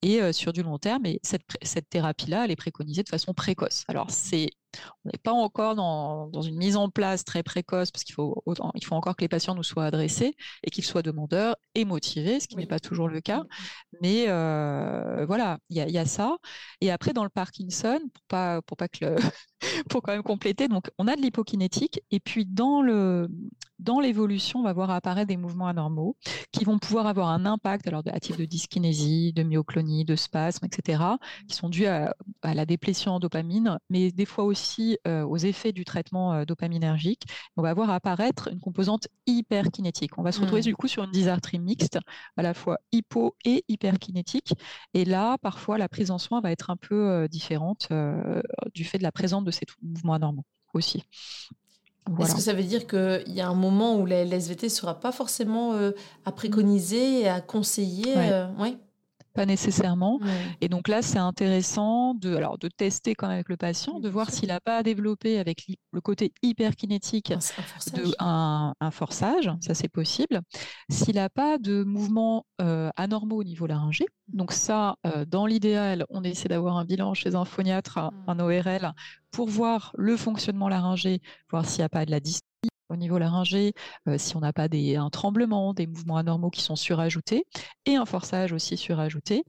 et sur du long terme, et cette thérapie-là, elle est préconisée de façon précoce. Alors, on n'est pas encore dans une mise en place très précoce parce qu'il faut encore que les patients nous soient adressés et qu'ils soient demandeurs et motivés, ce qui n'est pas toujours le cas. Mais voilà, il y a ça. Et après, dans le Parkinson, pour pas que pour quand même compléter, donc on a de l'hypokinétique et puis dans l'évolution, on va voir apparaître des mouvements anormaux qui vont pouvoir avoir un impact à titre de dyskinésie, de myoclonie, de spasmes, etc., qui sont dus à la déplétion en dopamine, mais des fois aussi aux effets du traitement dopaminergique. On va voir apparaître une composante hyperkinétique. On va se retrouver du coup sur une dysarthrie mixte, à la fois hypo et hyperkinétique. Et là, parfois, la prise en soin va être un peu différente du fait de la présence de ces mouvements anormaux aussi. Voilà. Est-ce que ça veut dire qu'il y a un moment où la LSVT ne sera pas forcément à préconiser et à conseiller? Oui. Pas nécessairement. Et donc là, c'est intéressant de tester quand même avec le patient, de voir s'il n'a pas développé avec le côté hyperkinétique un forçage, ça c'est possible. S'il n'a pas de mouvements anormaux au niveau laryngé, donc ça, dans l'idéal, on essaie d'avoir un bilan chez un phoniatre, un ORL, pour voir le fonctionnement laryngé, voir s'il n'y a pas de la dystonie au niveau laryngé, si on n'a pas un tremblement, des mouvements anormaux qui sont surajoutés, et un forçage aussi surajouté.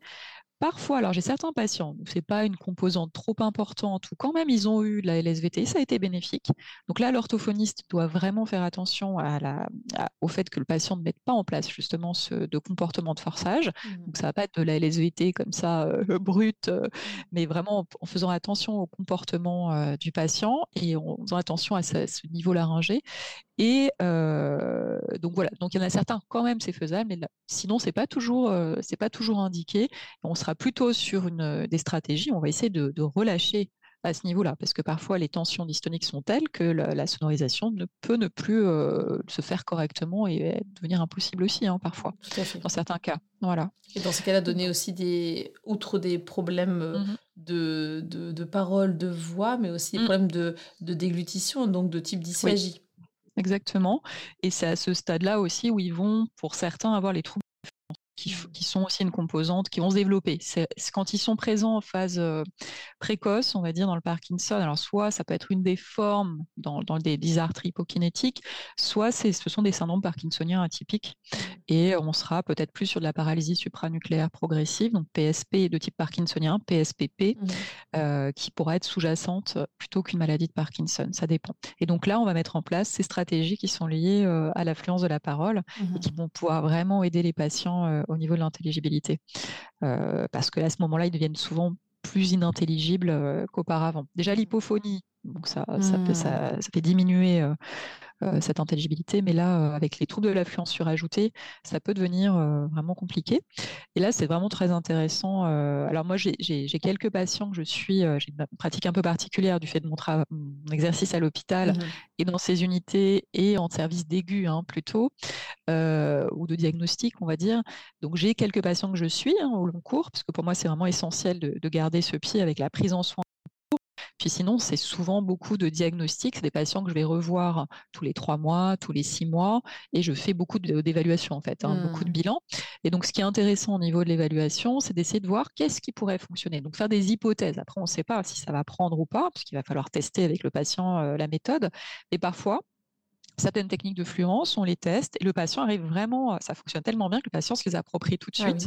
Parfois, alors j'ai certains patients où ce n'est pas une composante trop importante, où quand même ils ont eu de la LSVT, ça a été bénéfique. Donc là, l'orthophoniste doit vraiment faire attention au fait que le patient ne mette pas en place justement de comportement de forçage. Donc ça ne va pas être de la LSVT comme ça, brute, mais vraiment en faisant attention au comportement du patient et en faisant attention à ce niveau laryngé. Et donc voilà, donc il y en a certains quand même c'est faisable, mais là, sinon c'est pas toujours indiqué. On sera plutôt sur des stratégies, on va essayer de relâcher à ce niveau-là, parce que parfois les tensions dystoniques sont telles que la sonorisation ne peut plus se faire correctement et devenir impossible aussi, hein, parfois, dans certains cas. Voilà. Et dans ces cas-là, donner aussi outre des problèmes de parole, de voix, mais aussi des problèmes de déglutition, donc de type dysphagie. Oui, exactement. Et c'est à ce stade-là aussi où ils vont, pour certains, avoir les troubles qui sont aussi une composante, qui vont se développer. C'est quand ils sont présents en phase précoce, on va dire, dans le Parkinson, alors soit ça peut être une des formes dans des dysarthries hypokinétiques, soit ce sont des syndromes parkinsoniens atypiques, et on sera peut-être plus sur de la paralysie supranucléaire progressive, donc PSP de type parkinsonien, PSPP, qui pourra être sous-jacente plutôt qu'une maladie de Parkinson, ça dépend. Et donc là, on va mettre en place ces stratégies qui sont liées à l'affluence de la parole, et qui vont pouvoir vraiment aider les patients au niveau de l'intelligibilité. Parce que à ce moment-là, ils deviennent souvent plus inintelligibles qu'auparavant. Déjà l'hypophonie, donc ça fait diminuer cette intelligibilité, mais là, avec les troubles de l'affluence surajoutés, ça peut devenir vraiment compliqué. Et là, c'est vraiment très intéressant. Alors moi, j'ai quelques patients que j'ai une pratique un peu particulière du fait de mon exercice à l'hôpital et dans ces unités et en service d'aigu, hein, plutôt, ou de diagnostic, on va dire. Donc j'ai quelques patients que je suis, hein, au long cours, parce que pour moi, c'est vraiment essentiel de garder ce pied avec la prise en soin. Puis sinon, c'est souvent beaucoup de diagnostics. C'est des patients que je vais revoir tous les 3 mois, tous les 6 mois. Et je fais beaucoup d'évaluations, en fait, hein, beaucoup de bilans. Et donc, ce qui est intéressant au niveau de l'évaluation, c'est d'essayer de voir qu'est-ce qui pourrait fonctionner. Donc, faire des hypothèses. Après, on ne sait pas si ça va prendre ou pas, parce qu'il va falloir tester avec le patient la méthode. Mais parfois, certaines techniques de fluence, on les teste. Et le patient arrive vraiment... Ça fonctionne tellement bien que le patient se les approprie tout de suite. Oui.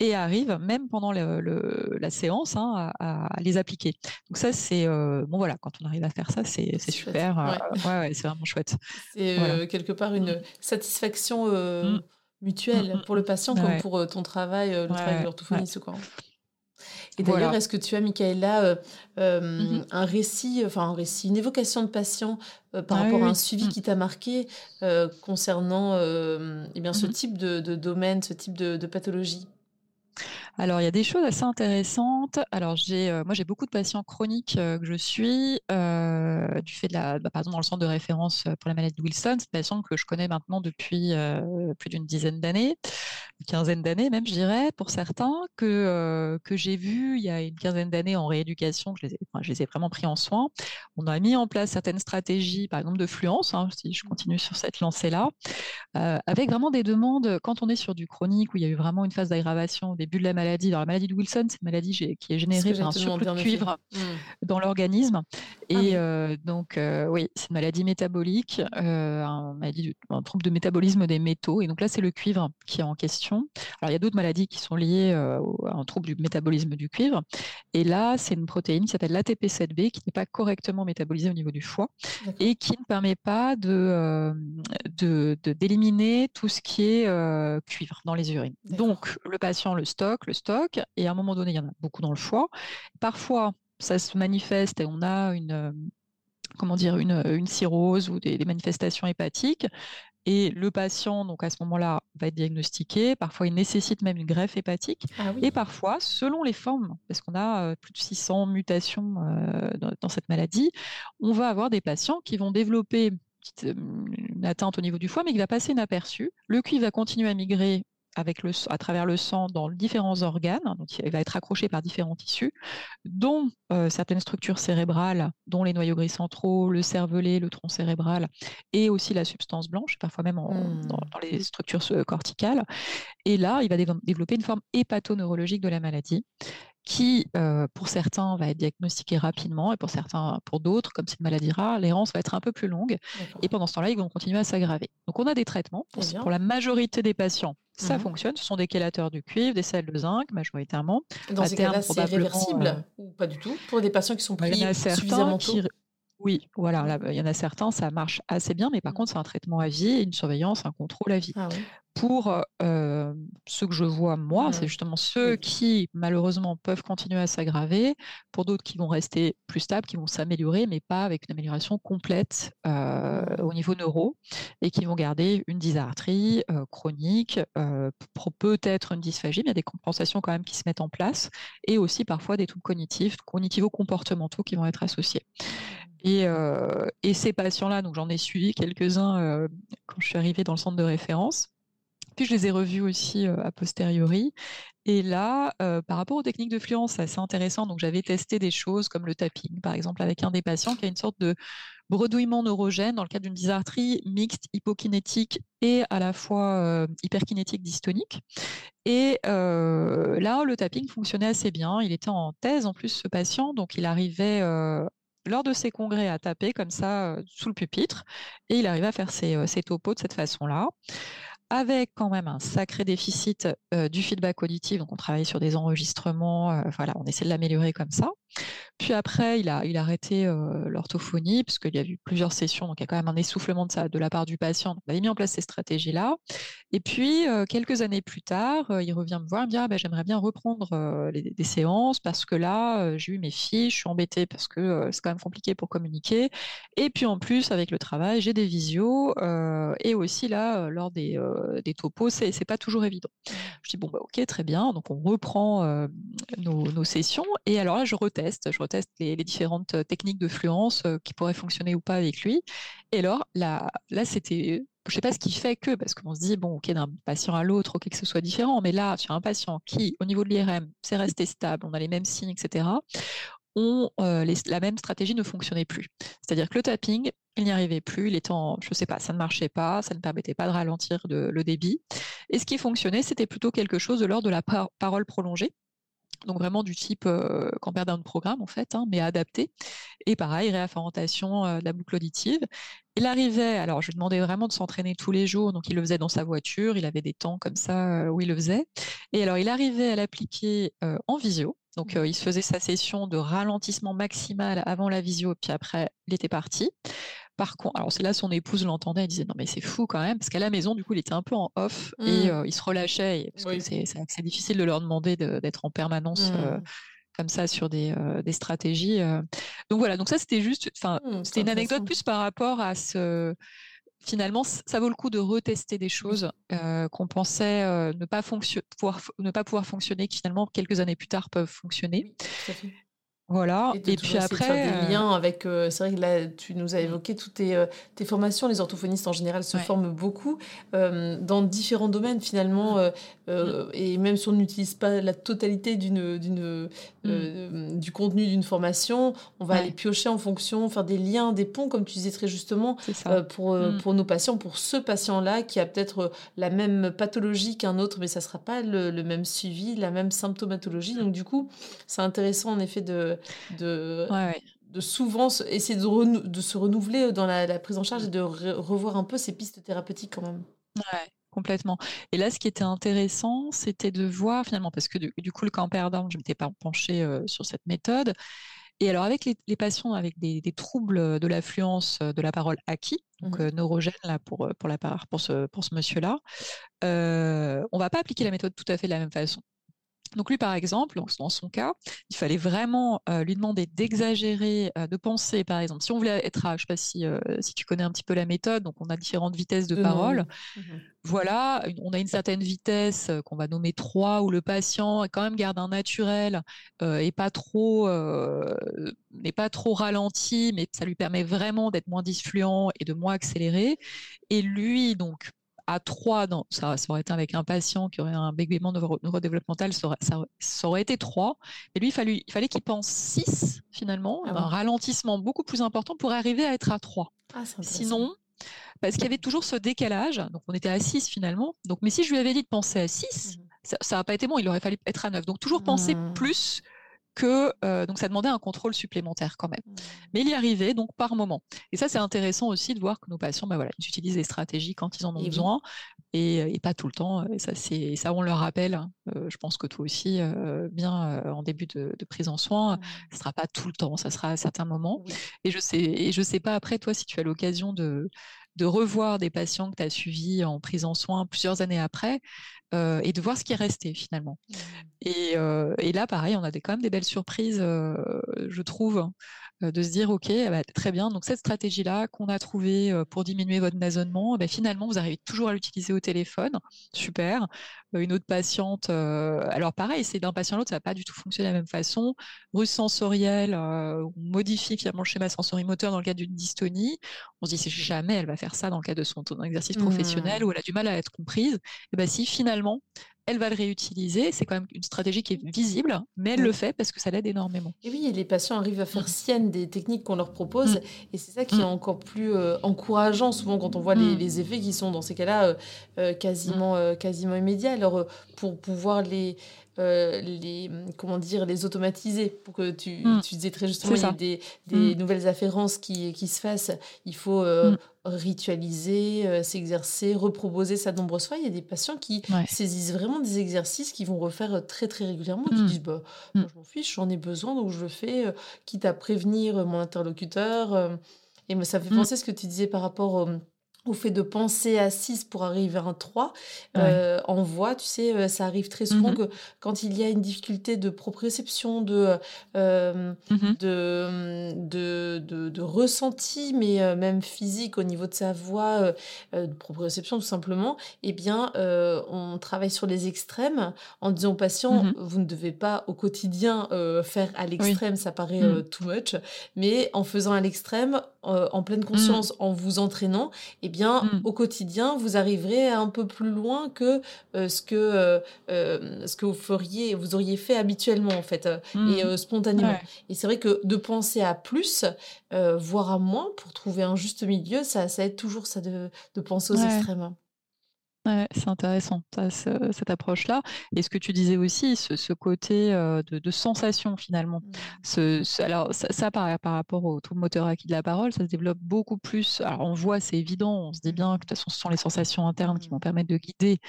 Et arrive, même pendant la séance, hein, à les appliquer. Donc ça, c'est... bon, voilà, quand on arrive à faire ça, c'est super. Ouais. Ouais, c'est vraiment chouette. C'est quelque part une satisfaction mutuelle pour le patient comme pour ton travail, le travail de l'orthophoniste. Ouais. Et d'ailleurs, est-ce que tu as, Michaëla, un récit, une évocation de patient par rapport à un suivi qui t'a marqué concernant ce type de domaine, ce type de pathologie? Alors, il y a des choses assez intéressantes. Alors, j'ai beaucoup de patients chroniques que je suis, du fait de par exemple, dans le centre de référence pour la maladie de Wilson, c'est des patients que je connais maintenant depuis plus d'une dizaine d'années, une quinzaine d'années même, je dirais, pour certains, que j'ai vus il y a une quinzaine d'années en rééducation, je les ai vraiment pris en soin. On a mis en place certaines stratégies, par exemple de fluence, hein, si je continue sur cette lancée-là, avec vraiment des demandes, quand on est sur du chronique, où il y a eu vraiment une phase d'aggravation au début de la maladie. Alors, la maladie de Wilson, c'est une maladie qui est générée par un surplus de cuivre dans l'organisme. Et donc, c'est une maladie métabolique, un trouble de métabolisme des métaux. Et donc là, c'est le cuivre qui est en question. Alors, il y a d'autres maladies qui sont liées à un trouble du métabolisme du cuivre. Et là, c'est une protéine qui s'appelle l'ATP7B, qui n'est pas correctement métabolisée au niveau du foie et qui ne permet pas d'éliminer tout ce qui est cuivre dans les urines. Donc, le patient le stock, et à un moment donné, il y en a beaucoup dans le foie. Parfois, ça se manifeste et on a une cirrhose ou des manifestations hépatiques. Et le patient, donc à ce moment-là, va être diagnostiqué. Parfois, il nécessite même une greffe hépatique. Ah oui. Et parfois, selon les formes, parce qu'on a plus de 600 mutations dans cette maladie, on va avoir des patients qui vont développer une atteinte au niveau du foie, mais qui va passer inaperçu. Le cuivre va continuer à migrer à travers le sang dans différents organes, donc il va être accroché par différents tissus, dont certaines structures cérébrales, dont les noyaux gris centraux, le cervelet, le tronc cérébral, et aussi la substance blanche, parfois même dans les structures corticales. Et là, il va développer une forme hépatoneurologique de la maladie, qui, pour certains, va être diagnostiquée rapidement, et pour d'autres, comme c'est une maladie rare, l'errance va être un peu plus longue. D'accord. Et pendant ce temps-là, ils vont continuer à s'aggraver. Donc, on a des traitements pour la majorité des patients. Ça fonctionne. Ce sont des chélateurs du cuivre, des sels de zinc, majoritairement. Dans ces cas-là, c'est réversible ou pas du tout pour des patients qui sont pris suffisamment tôt? Oui, voilà. Là, il y en a certains, ça marche assez bien, mais par contre, c'est un traitement à vie, une surveillance, un contrôle à vie. Ah oui. pour ceux que je vois moi, c'est justement ceux qui malheureusement peuvent continuer à s'aggraver, pour d'autres qui vont rester plus stables, qui vont s'améliorer, mais pas avec une amélioration complète au niveau neuro, et qui vont garder une dysarthrie chronique, peut-être une dysphagie, mais il y a des compensations quand même qui se mettent en place, et aussi parfois des troubles cognitifs, cognitivo-comportementaux qui vont être associés. Et ces patients-là, donc j'en ai suivi quelques-uns quand je suis arrivée dans le centre de référence. Puis je les ai revus aussi a posteriori. Et là, par rapport aux techniques de fluence, c'est assez intéressant. Donc j'avais testé des choses comme le tapping, par exemple, avec un des patients qui a une sorte de bredouillement neurogène dans le cadre d'une dysarthrie mixte hypokinétique et à la fois hyperkinétique dystonique. Et là, le tapping fonctionnait assez bien. Il était en thèse en plus, ce patient, donc il arrivait... lors de ses congrès à taper comme ça sous le pupitre, et il arrivait à faire ses topos de cette façon-là, avec quand même un sacré déficit du feedback auditif. Donc on travaillait sur des enregistrements, voilà, on essaie de l'améliorer comme ça. Puis après, il a arrêté l'orthophonie, parce qu'il y a eu plusieurs sessions, donc il y a quand même un essoufflement de la part du patient. Donc, on avait mis en place ces stratégies-là. Et puis, quelques années plus tard, il revient me voir, il me dit « j'aimerais bien reprendre des séances, parce que là, j'ai eu mes fiches, je suis embêtée, parce que c'est quand même compliqué pour communiquer. Et puis en plus, avec le travail, j'ai des visios, et aussi là, lors des topos, c'est pas toujours évident. » Je dis « ok, très bien. » Donc on reprend nos sessions, et alors là, je reteste les différentes techniques de fluence qui pourraient fonctionner ou pas avec lui. Et alors, là c'était... Je ne sais pas ce qui fait que, parce qu'on se dit, d'un patient à l'autre, que ce soit différent, mais là, sur un patient qui, au niveau de l'IRM, c'est resté stable, on a les mêmes signes, etc., la même stratégie ne fonctionnait plus. C'est-à-dire que le tapping, il n'y arrivait plus, ça ne marchait pas, ça ne permettait pas de ralentir le débit. Et ce qui fonctionnait, c'était plutôt quelque chose de l'ordre de la parole prolongée. Donc vraiment du type Camperdown Program en fait, mais adapté. Et pareil, réafferentation de la boucle auditive. Il arrivait, alors je lui demandais vraiment de s'entraîner tous les jours, donc il le faisait dans sa voiture, il avait des temps comme ça où il le faisait. Et alors il arrivait à l'appliquer en visio. Donc il se faisait sa session de ralentissement maximal avant la visio, puis après il était parti. Par contre, alors c'est là son épouse l'entendait, elle disait non mais c'est fou quand même, parce qu'à la maison du coup il était un peu en off et il se relâchait, parce que c'est difficile de leur demander d'être en permanence comme ça sur des stratégies. Donc voilà, donc ça c'était juste, c'était une anecdote plus par rapport à ce... Finalement, ça vaut le coup de retester des choses qu'on pensait ne pas pouvoir fonctionner, qui finalement quelques années plus tard peuvent fonctionner. Oui, tout à fait. Voilà. Et puis après, faire des liens avec. C'est vrai que là, tu nous as évoqué toutes tes formations. Les orthophonistes en général se forment beaucoup dans différents domaines finalement, et même si on n'utilise pas la totalité du contenu d'une formation, on va aller piocher en fonction, faire des liens, des ponts, comme tu disais très justement, pour nos patients, pour ce patient-là qui a peut-être la même pathologie qu'un autre, mais ça sera pas le même suivi, la même symptomatologie. Donc du coup, c'est intéressant en effet de souvent essayer de se renouveler dans la prise en charge et de revoir un peu ces pistes thérapeutiques quand même. Ouais, complètement. Et là, ce qui était intéressant, c'était de voir finalement, parce que du coup, le Camperdown, je ne m'étais pas penchée sur cette méthode. Et alors, avec les patients avec des troubles de l'affluence de la parole acquis, donc neurogène là, pour ce monsieur-là, on ne va pas appliquer la méthode tout à fait de la même façon. Donc lui, par exemple, dans son cas, il fallait vraiment lui demander d'exagérer, de penser, par exemple. Si on voulait être à, je ne sais pas si tu connais un petit peu la méthode, donc on a différentes vitesses de parole. Voilà, on a une certaine vitesse qu'on va nommer 3, où le patient quand même garde un naturel et n'est pas trop ralenti, mais ça lui permet vraiment d'être moins disfluent et de moins accélérer. Et lui, donc, à 3, ça aurait été avec un patient qui aurait un bégaiement neurodéveloppemental, ça aurait été 3. Et lui, il fallait qu'il pense 6, finalement, un ralentissement beaucoup plus important pour arriver à être à 3. Ah, sinon, parce qu'il y avait toujours ce décalage, donc on était à 6 finalement, donc, mais si je lui avais dit de penser à 6, ça n'a pas été bon, il aurait fallu être à 9. Donc toujours penser plus... donc ça demandait un contrôle supplémentaire quand même. Mais il y arrivait donc par moment. Et ça, c'est intéressant aussi de voir que nos patients, ils utilisent des stratégies quand ils en ont besoin et pas tout le temps. Et ça, on leur rappelle, je pense que toi aussi, en début de prise en soin, ça ne sera pas tout le temps, ça sera à certains moments. Et je sais pas après, toi, si tu as l'occasion de revoir des patients que tu as suivis en prise en soin plusieurs années après et de voir ce qui est resté finalement. Et là, pareil, on a quand même des belles surprises, je trouve, de se dire, OK, bah, très bien, donc cette stratégie-là qu'on a trouvée pour diminuer votre nasonnement, bah, finalement, vous arrivez toujours à l'utiliser au téléphone. Super. Une autre patiente, alors pareil, c'est d'un patient à l'autre, ça va pas du tout fonctionner de la même façon. Ruse sensorielle, on modifie finalement le schéma sensorimoteur dans le cas d'une dystonie. On se dit, c'est jamais elle va faire ça dans le cas de son exercice professionnel où elle a du mal à être comprise. Et bien, si finalement, elle va le réutiliser, c'est quand même une stratégie qui est visible, mais elle le fait parce que ça l'aide énormément. Et oui, et les patients arrivent à faire sienne des techniques qu'on leur propose, et c'est ça qui est encore plus encourageant, souvent quand on voit les effets qui sont dans ces cas-là quasiment immédiats. Alors, pour pouvoir les automatiser, pour que tu disais très justement, il y a des nouvelles afférences qui se fassent, il faut ritualiser, s'exercer, reproposer ça de nombreuses fois. Il y a des patients qui saisissent vraiment des exercices qu'ils vont refaire très très régulièrement, qui disent bah, moi, je m'en fiche, j'en ai besoin, donc je le fais, quitte à prévenir mon interlocuteur. Et moi, ça me fait penser à ce que tu disais par rapport au fait de penser à 6 pour arriver à un 3, en voix, tu sais, ça arrive très souvent que quand il y a une difficulté de proprioception, de ressenti, mais même physique au niveau de sa voix, de proprioception tout simplement, eh bien, on travaille sur les extrêmes en disant aux patients, vous ne devez pas au quotidien faire à l'extrême, ça paraît too much, mais en faisant à l'extrême, en pleine conscience, en vous entraînant, eh bien, au quotidien, vous arriverez un peu plus loin que ce que vous auriez fait habituellement, en fait, et spontanément. Ouais. Et c'est vrai que de penser à plus, voire à moins, pour trouver un juste milieu, ça aide toujours, ça, de penser aux extrêmes. Ouais, c'est intéressant, cette approche-là. Et ce que tu disais aussi, ce côté de sensation, finalement. Alors, ça par rapport au trouble moteur acquis de la parole, ça se développe beaucoup plus. Alors, on voit, c'est évident, on se dit bien que de toute façon, ce sont les sensations internes qui vont permettre de guider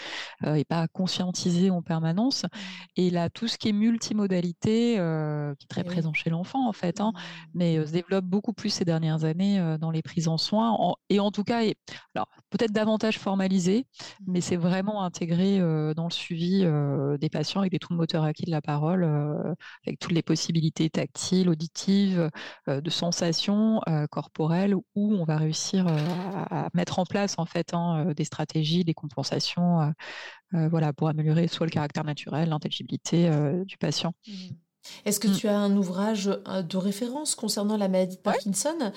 et pas conscientiser en permanence. Et là, tout ce qui est multimodalité, qui est très présent chez l'enfant, en fait, mais se développe beaucoup plus ces dernières années dans les prises en soins. Et en tout cas, alors, peut-être davantage formalisé, mais c'est vraiment intégré dans le suivi des patients avec des troubles moteurs acquis de la parole, avec toutes les possibilités tactiles, auditives, de sensations corporelles, où on va réussir à mettre en place en fait des stratégies, des compensations, pour améliorer soit le caractère naturel, l'intelligibilité du patient. Est-ce que tu as un ouvrage de référence concernant la maladie de Parkinson ?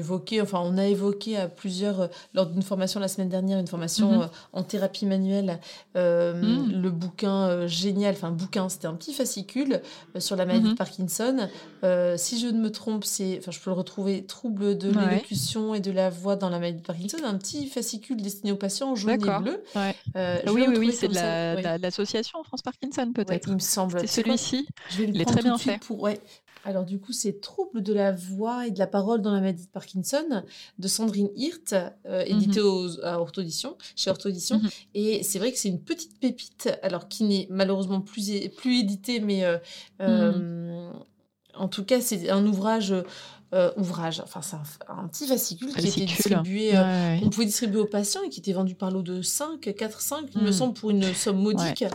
On a évoqué à plusieurs, lors d'une formation la semaine dernière, une formation en thérapie manuelle, le bouquin génial, c'était un petit fascicule sur la maladie de Parkinson. Si je ne me trompe, je peux le retrouver, trouble de l'élocution et de la voix dans la maladie de Parkinson, un petit fascicule destiné aux patients jaune et bleu. Ouais. Oui, c'est de l'association France Parkinson, peut-être. Il me semble. C'est celui-ci. Je vais le prendre très bien fait. Alors du coup, c'est Troubles de la voix et de la parole dans la maladie de Parkinson de Sandrine Hirt, édité à Orthodition, chez Orthodition. Et c'est vrai que c'est une petite pépite, alors qui n'est malheureusement plus éditée, mais en tout cas, c'est un ouvrage. Enfin, c'est un petit fascicule qui était distribué, qu'on pouvait distribuer aux patients et qui était vendu par lot de 4-5, il me semble, pour une somme modique. Ouais.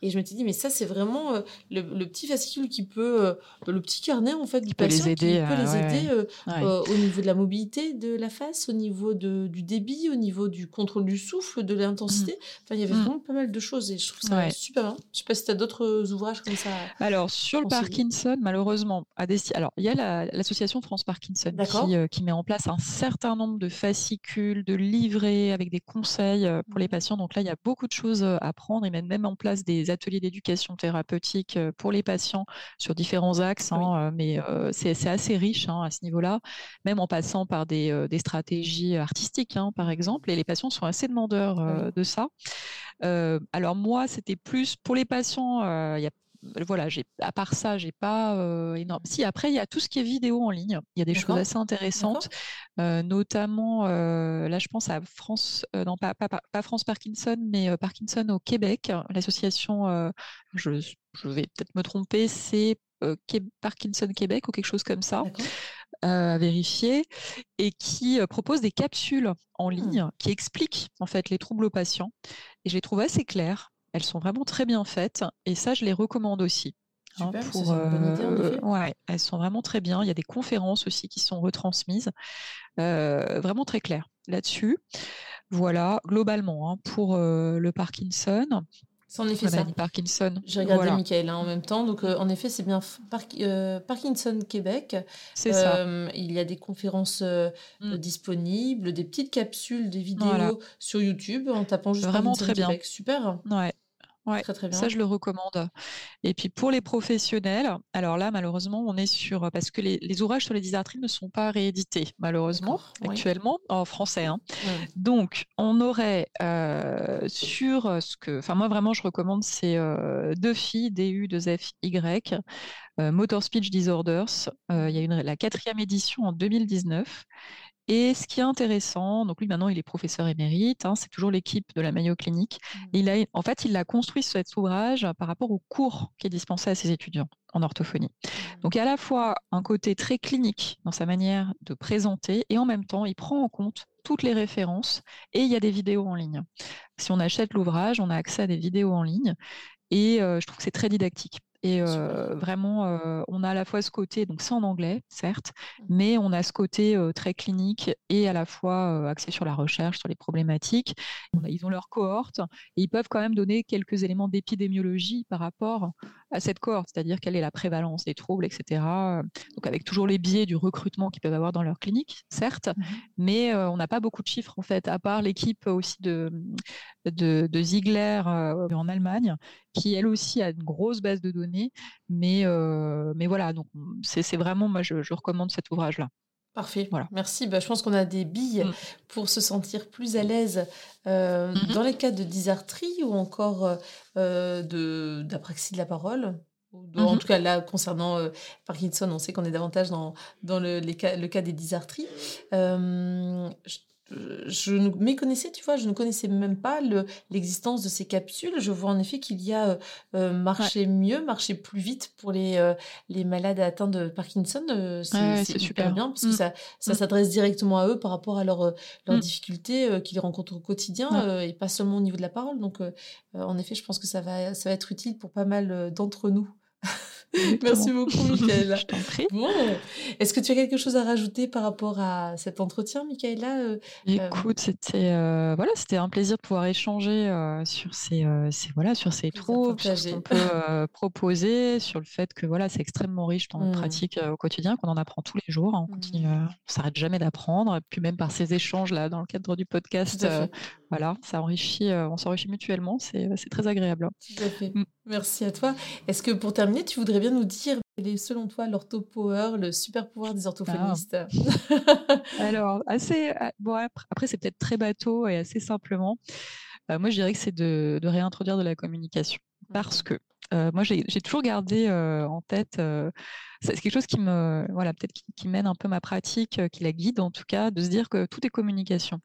Et je me suis dit, mais ça, c'est vraiment le petit fascicule qui peut, le petit carnet, en fait, du patient qui peut les aider, au niveau de la mobilité de la face, au niveau du débit, au niveau du contrôle du souffle, de l'intensité. Enfin, il y avait vraiment pas mal de choses et je trouve ça super bien. Je sais pas si tu as d'autres ouvrages comme ça. Alors, sur le Parkinson, malheureusement, alors, il y a l'association France Parkinson qui met en place un certain nombre de fascicules, de livrets avec des conseils pour les patients. Donc là, il y a beaucoup de choses à prendre. Ils mettent même en place des ateliers d'éducation thérapeutique pour les patients sur différents axes, mais c'est assez riche à ce niveau-là, même en passant par des stratégies artistiques, par exemple. Et les patients sont assez demandeurs de ça. Alors moi, c'était plus pour les patients, à part ça, j'ai pas énorme. Si, après, il y a tout ce qui est vidéo en ligne. Il y a des choses assez intéressantes, notamment, là, je pense à France, non, pas France Parkinson, mais Parkinson au Québec. L'association, je vais peut-être me tromper, c'est Parkinson Québec ou quelque chose comme ça. à vérifier et qui propose des capsules en ligne qui expliquent en fait les troubles aux patients. Et je les trouve assez claires. Elles sont vraiment très bien faites et ça, je les recommande aussi. Super, pour, c'est une bonne idée, en effet. Ouais, elles sont vraiment très bien. Il y a des conférences aussi qui sont retransmises, vraiment très claires là-dessus. Voilà, globalement, pour le Parkinson. C'est en effet ça. Parkinson. J'ai regardé Michaëla en même temps. Donc, en effet, c'est bien Parkinson Québec. C'est ça. Il y a des conférences disponibles, des petites capsules, des vidéos sur YouTube en tapant juste vraiment Parkinson Québec. Super. Ouais. Ouais, très, très bien. Ça, je le recommande. Et puis, pour les professionnels, alors là, malheureusement, on est sur... Parce que les ouvrages sur les dysarthries ne sont pas réédités, malheureusement, actuellement, en français. Hein. Ouais. Donc, on aurait sur ce que... Enfin, moi, vraiment, je recommande ces deux filles, DU2FY, Motor Speech Disorders. Il y a la 4e édition en 2019. Et ce qui est intéressant, donc lui maintenant il est professeur émérite, c'est toujours l'équipe de la Mayo Clinic. Il a construit cet ouvrage par rapport au cours qui est dispensé à ses étudiants en orthophonie. Donc il y a à la fois un côté très clinique dans sa manière de présenter et en même temps il prend en compte toutes les références et il y a des vidéos en ligne. Si on achète l'ouvrage, on a accès à des vidéos en ligne et je trouve que c'est très didactique. Et vraiment, on a à la fois ce côté, donc c'est en anglais, certes, mais on a ce côté très clinique et à la fois axé sur la recherche, sur les problématiques. Ils ont leur cohorte et ils peuvent quand même donner quelques éléments d'épidémiologie par rapport à cette cohorte, c'est-à-dire quelle est la prévalence des troubles, etc. Donc avec toujours les biais du recrutement qu'ils peuvent avoir dans leur clinique, certes, mais on n'a pas beaucoup de chiffres en fait, à part l'équipe aussi de Ziegler en Allemagne, qui elle aussi a une grosse base de données, mais voilà, donc c'est vraiment, moi je recommande cet ouvrage-là. Parfait, voilà. Merci. Bah, je pense qu'on a des billes pour se sentir plus à l'aise dans les cas de dysarthrie ou encore d'apraxie de la parole. En tout cas, là, concernant Parkinson, on sait qu'on est davantage dans le cas des dysarthries. Je ne méconnaissais, tu vois, je ne connaissais même pas l'existence de ces capsules. Je vois en effet qu'il y a marché plus vite pour les malades atteints de Parkinson. C'est super bien parce que ça s'adresse directement à eux par rapport à leurs difficultés qu'ils rencontrent au quotidien et pas seulement au niveau de la parole. Donc, en effet, je pense que ça va être utile pour pas mal d'entre nous. Merci beaucoup, Michaëla. Je t'en prie. Bon, est-ce que tu as quelque chose à rajouter par rapport à cet entretien, Michaëla ? Écoute, c'était un plaisir de pouvoir échanger sur ces troubles, sur ce qu'on peut proposer, sur le fait que c'est extrêmement riche dans notre pratique au quotidien, qu'on en apprend tous les jours, on s'arrête jamais d'apprendre, et puis même par ces échanges là dans le cadre du podcast, ça enrichit, on s'enrichit mutuellement, c'est très agréable. Tout à fait. Merci à toi. Est-ce que pour terminer, tu voudrais bien nous dire quel est selon toi l'orthopower, le super pouvoir des orthophonistes ? Alors, après c'est peut-être très bateau et assez simplement. Moi, je dirais que c'est de réintroduire de la communication parce que moi, j'ai toujours gardé en tête, c'est quelque chose qui me, peut-être qui mène un peu ma pratique, qui la guide en tout cas, de se dire que tout est communication,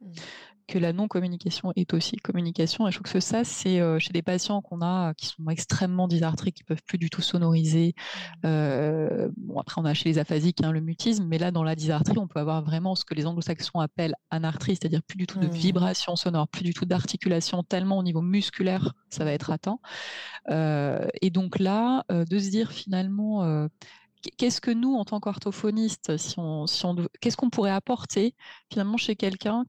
que la non-communication est aussi communication. Et je trouve que ça, c'est chez des patients qu'on a qui sont extrêmement dysarthriques, qui ne peuvent plus du tout sonoriser. Après, on a chez les aphasiques le mutisme, mais là, dans la dysarthrie, on peut avoir vraiment ce que les anglo-saxons appellent anarthrie, c'est-à-dire plus du tout de vibration sonore, plus du tout d'articulation, tellement au niveau musculaire, ça va être atteint. Et donc là, de se dire finalement, qu'est-ce que nous, en tant qu'orthophonistes, qu'est-ce qu'on pourrait apporter finalement chez quelqu'un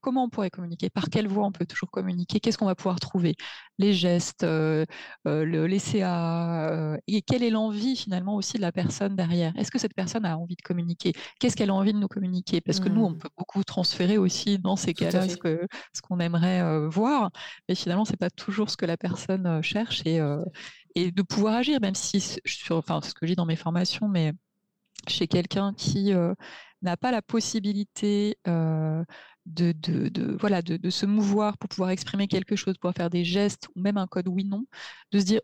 comment on pourrait communiquer, par quelle voie on peut toujours communiquer, qu'est-ce qu'on va pouvoir trouver, les gestes, les CA, et quelle est l'envie finalement aussi de la personne derrière. Est-ce que cette personne a envie de communiquer, qu'est-ce qu'elle a envie de nous communiquer, parce que nous, on peut beaucoup transférer aussi dans ces cas-là ce qu'on aimerait voir, mais finalement, c'est pas toujours ce que la personne cherche et de pouvoir agir, même si, c'est ce que je dis dans mes formations, mais chez quelqu'un qui n'a pas la possibilité de se mouvoir pour pouvoir exprimer quelque chose, pouvoir faire des gestes ou même un code oui-non, de se dire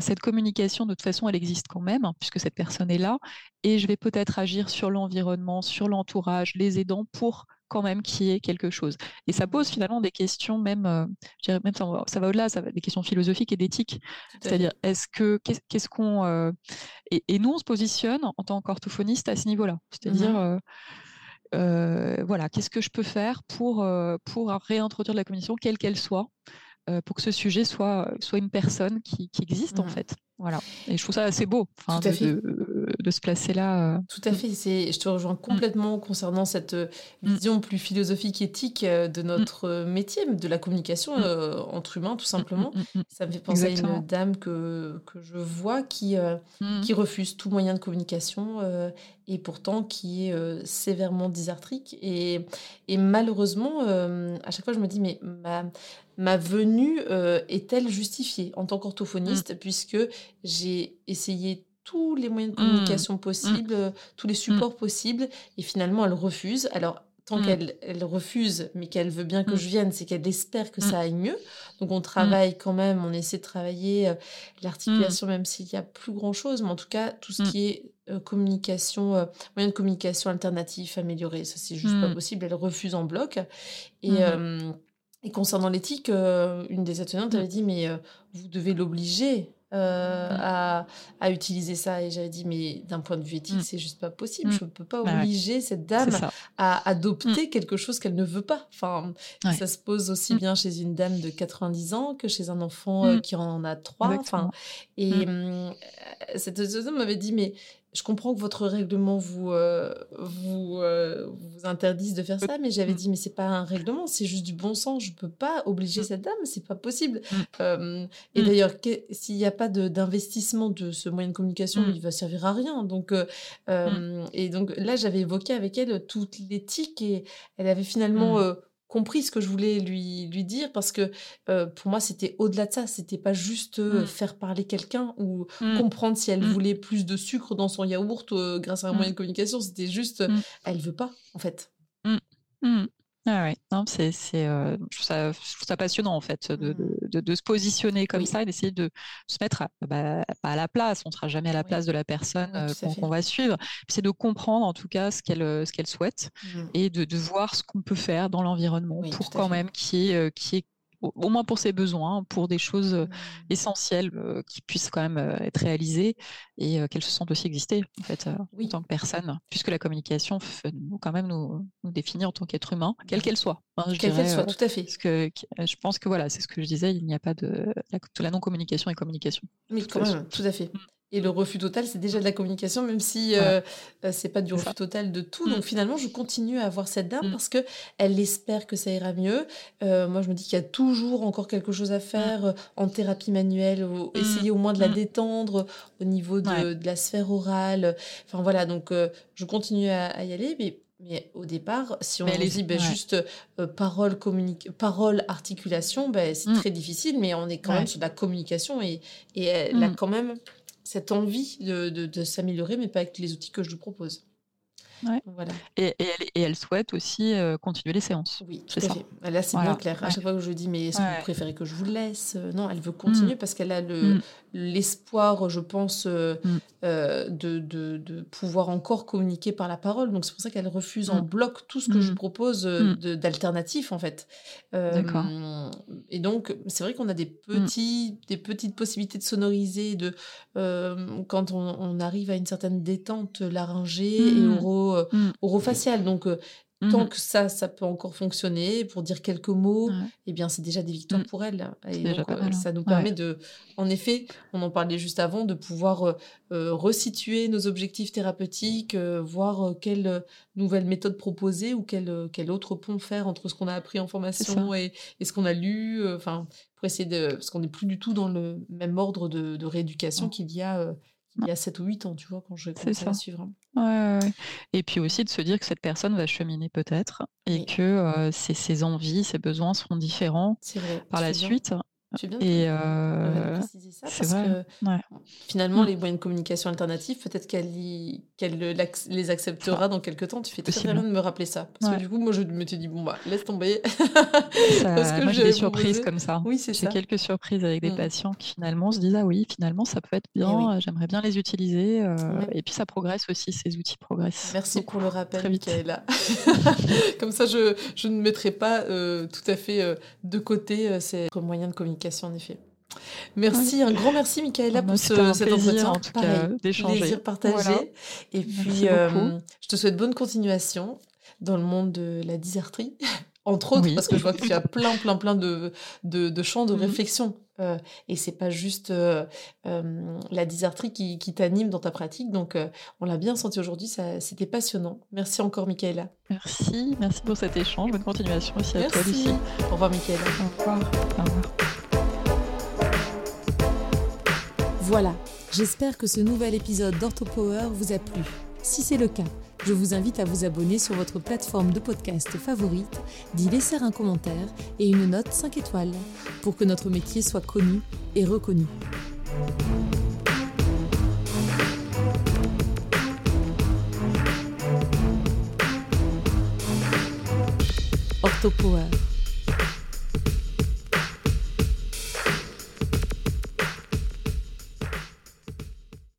cette communication de toute façon elle existe quand même puisque cette personne est là et je vais peut-être agir sur l'environnement, sur l'entourage, les aidants pour quand même qu'il y ait quelque chose. Et ça pose finalement des questions, même, je dirais, même ça va au-delà, ça va des questions philosophiques et d'éthique. C'est-à-dire, qu'est-ce qu'on... et nous, on se positionne en tant qu'orthophoniste à ce niveau-là. C'est-à-dire... voilà, qu'est-ce que je peux faire pour réintroduire la communication, quelle qu'elle soit, pour que ce sujet soit une personne qui existe en fait. Voilà. Et je trouve ça assez beau de se placer là. Tout à fait. Je te rejoins complètement concernant cette vision plus philosophique, éthique de notre métier, de la communication entre humains, tout simplement. Ça me fait penser à une dame que je vois qui refuse tout moyen de communication et pourtant qui est sévèrement dysarthrique. Et malheureusement, à chaque fois, je me dis, mais ma venue est-elle justifiée en tant qu'orthophoniste, puisque j'ai essayé tous les moyens de communication possibles, tous les supports possibles, et finalement elle refuse. Alors tant qu'elle refuse, mais qu'elle veut bien que je vienne, c'est qu'elle espère que ça aille mieux. Donc on travaille quand même, on essaie de travailler l'articulation, même s'il n'y a plus grand-chose, mais en tout cas tout ce qui est communication, moyen de communication alternatif, amélioré, ça c'est juste pas possible, elle refuse en bloc. Et concernant l'éthique, une des attenantes avait dit, mais vous devez l'obliger à utiliser ça. Et j'avais dit, mais d'un point de vue éthique, c'est juste pas possible. Je ne peux pas obliger cette dame à adopter quelque chose qu'elle ne veut pas. Enfin, ça se pose aussi bien chez une dame de 90 ans que chez un enfant qui en a 3. Enfin, et cette dame m'avait dit, mais je comprends que votre règlement vous interdise de faire ça, mais j'avais dit, mais c'est pas un règlement, c'est juste du bon sens. Je peux pas obliger cette dame, c'est pas possible. Et d'ailleurs, s'il n'y a pas d'investissement de ce moyen de communication, il va servir à rien. Donc, et donc là, j'avais évoqué avec elle toute l'éthique et elle avait finalement compris ce que je voulais lui dire, parce que pour moi c'était au-delà de ça, c'était pas juste faire parler quelqu'un ou comprendre si elle voulait plus de sucre dans son yaourt grâce à un moyen de communication, c'était juste elle veut pas en fait. Ah ouais, non, je trouve ça passionnant en fait de se positionner comme ça et d'essayer de se mettre à la place. On ne sera jamais à la place de la personne qu'on va suivre. C'est de comprendre en tout cas ce qu'elle souhaite et de voir ce qu'on peut faire dans l'environnement pour quand même qui est au moins pour ses besoins, pour des choses essentielles qui puissent quand même être réalisées et qu'elles se sentent aussi exister en fait, en tant que personne, puisque la communication fait quand même nous définir en tant qu'être humain, quelle qu'elle soit. Quelle qu'elle soit, tout à fait. Parce que, je pense que voilà, c'est ce que je disais, il n'y a pas de... La non-communication est communication. Mais quand même, tout à fait. Et le refus total, c'est déjà de la communication, même si c'est pas du refus total de tout. Donc finalement, je continue à avoir cette dame parce que elle espère que ça ira mieux. Moi, je me dis qu'il y a toujours encore quelque chose à faire en thérapie manuelle, essayer au moins de la détendre au niveau de la sphère orale. Enfin voilà, donc je continue à y aller, mais au départ, si on dit juste parole, articulation, c'est très difficile, mais on est quand même sur de la communication et elle a quand même cette envie de s'améliorer, mais pas avec les outils que je lui propose. Voilà. Et elle souhaite aussi continuer les séances. Oui, c'est ça. Là, c'est bien clair. À chaque fois que je lui dis, mais est-ce que vous préférez que je vous laisse ? Non, elle veut continuer parce qu'elle a l'espoir, je pense, de pouvoir encore communiquer par la parole. Donc, c'est pour ça qu'elle refuse en bloc tout ce que je propose d'alternatif, en fait. D'accord. Et donc, c'est vrai qu'on a des petites possibilités de sonoriser, quand on arrive à une certaine détente laryngée et orofacial. Donc, tant que ça peut encore fonctionner, pour dire quelques mots, eh bien, c'est déjà des victoires pour elle. Et donc, ça nous permet de... En effet, on en parlait juste avant, de pouvoir resituer nos objectifs thérapeutiques, voir quelle nouvelle méthode proposer ou quel autre pont faire entre ce qu'on a appris en formation et ce qu'on a lu. Enfin, pour essayer parce qu'on n'est plus du tout dans le même ordre de rééducation qu'il y a 7 ou 8 ans, tu vois, quand j'ai commencé à suivre. Ouais. Et puis aussi de se dire que cette personne va cheminer peut-être et que ses envies, ses besoins seront différents par la suite. C'est bien de préciser ça, parce vrai. Que ouais. Finalement, les moyens de communication alternatifs, peut-être qu'elle les acceptera dans quelques temps. Tu fais très bien de me rappeler ça. Parce que du coup, moi, je me suis dit, bon, bah, laisse tomber. Parce que moi, j'ai des surprises comme ça. Oui, c'est ça. J'ai quelques surprises avec des patients qui, finalement, se disent, ah oui, finalement, ça peut être bien, j'aimerais bien les utiliser. Et puis, ça progresse aussi, ces outils progressent. Merci pour le rappel, Michaëla. Comme ça, je ne mettrai pas tout à fait de côté ces moyens de communication. En effet. Merci, oui. Un grand merci Michaëla pour cet entretien. En tout cas, d'échanger. Plaisir partagé. Voilà. Et puis, je te souhaite bonne continuation dans le monde de la dysarthrie, entre autres, parce que je vois qu'il y a plein de champs de réflexion. Et c'est pas juste la dysarthrie qui t'anime dans ta pratique. Donc, on l'a bien senti aujourd'hui, c'était passionnant. Merci encore Michaëla. Merci pour cet échange. Bonne continuation aussi à toi, Lucie. Au revoir Michaëla. Au revoir. Au revoir. Voilà, j'espère que ce nouvel épisode d'OrthoPower vous a plu. Si c'est le cas, je vous invite à vous abonner sur votre plateforme de podcast favorite, d'y laisser un commentaire et une note 5 étoiles pour que notre métier soit connu et reconnu. OrthoPower.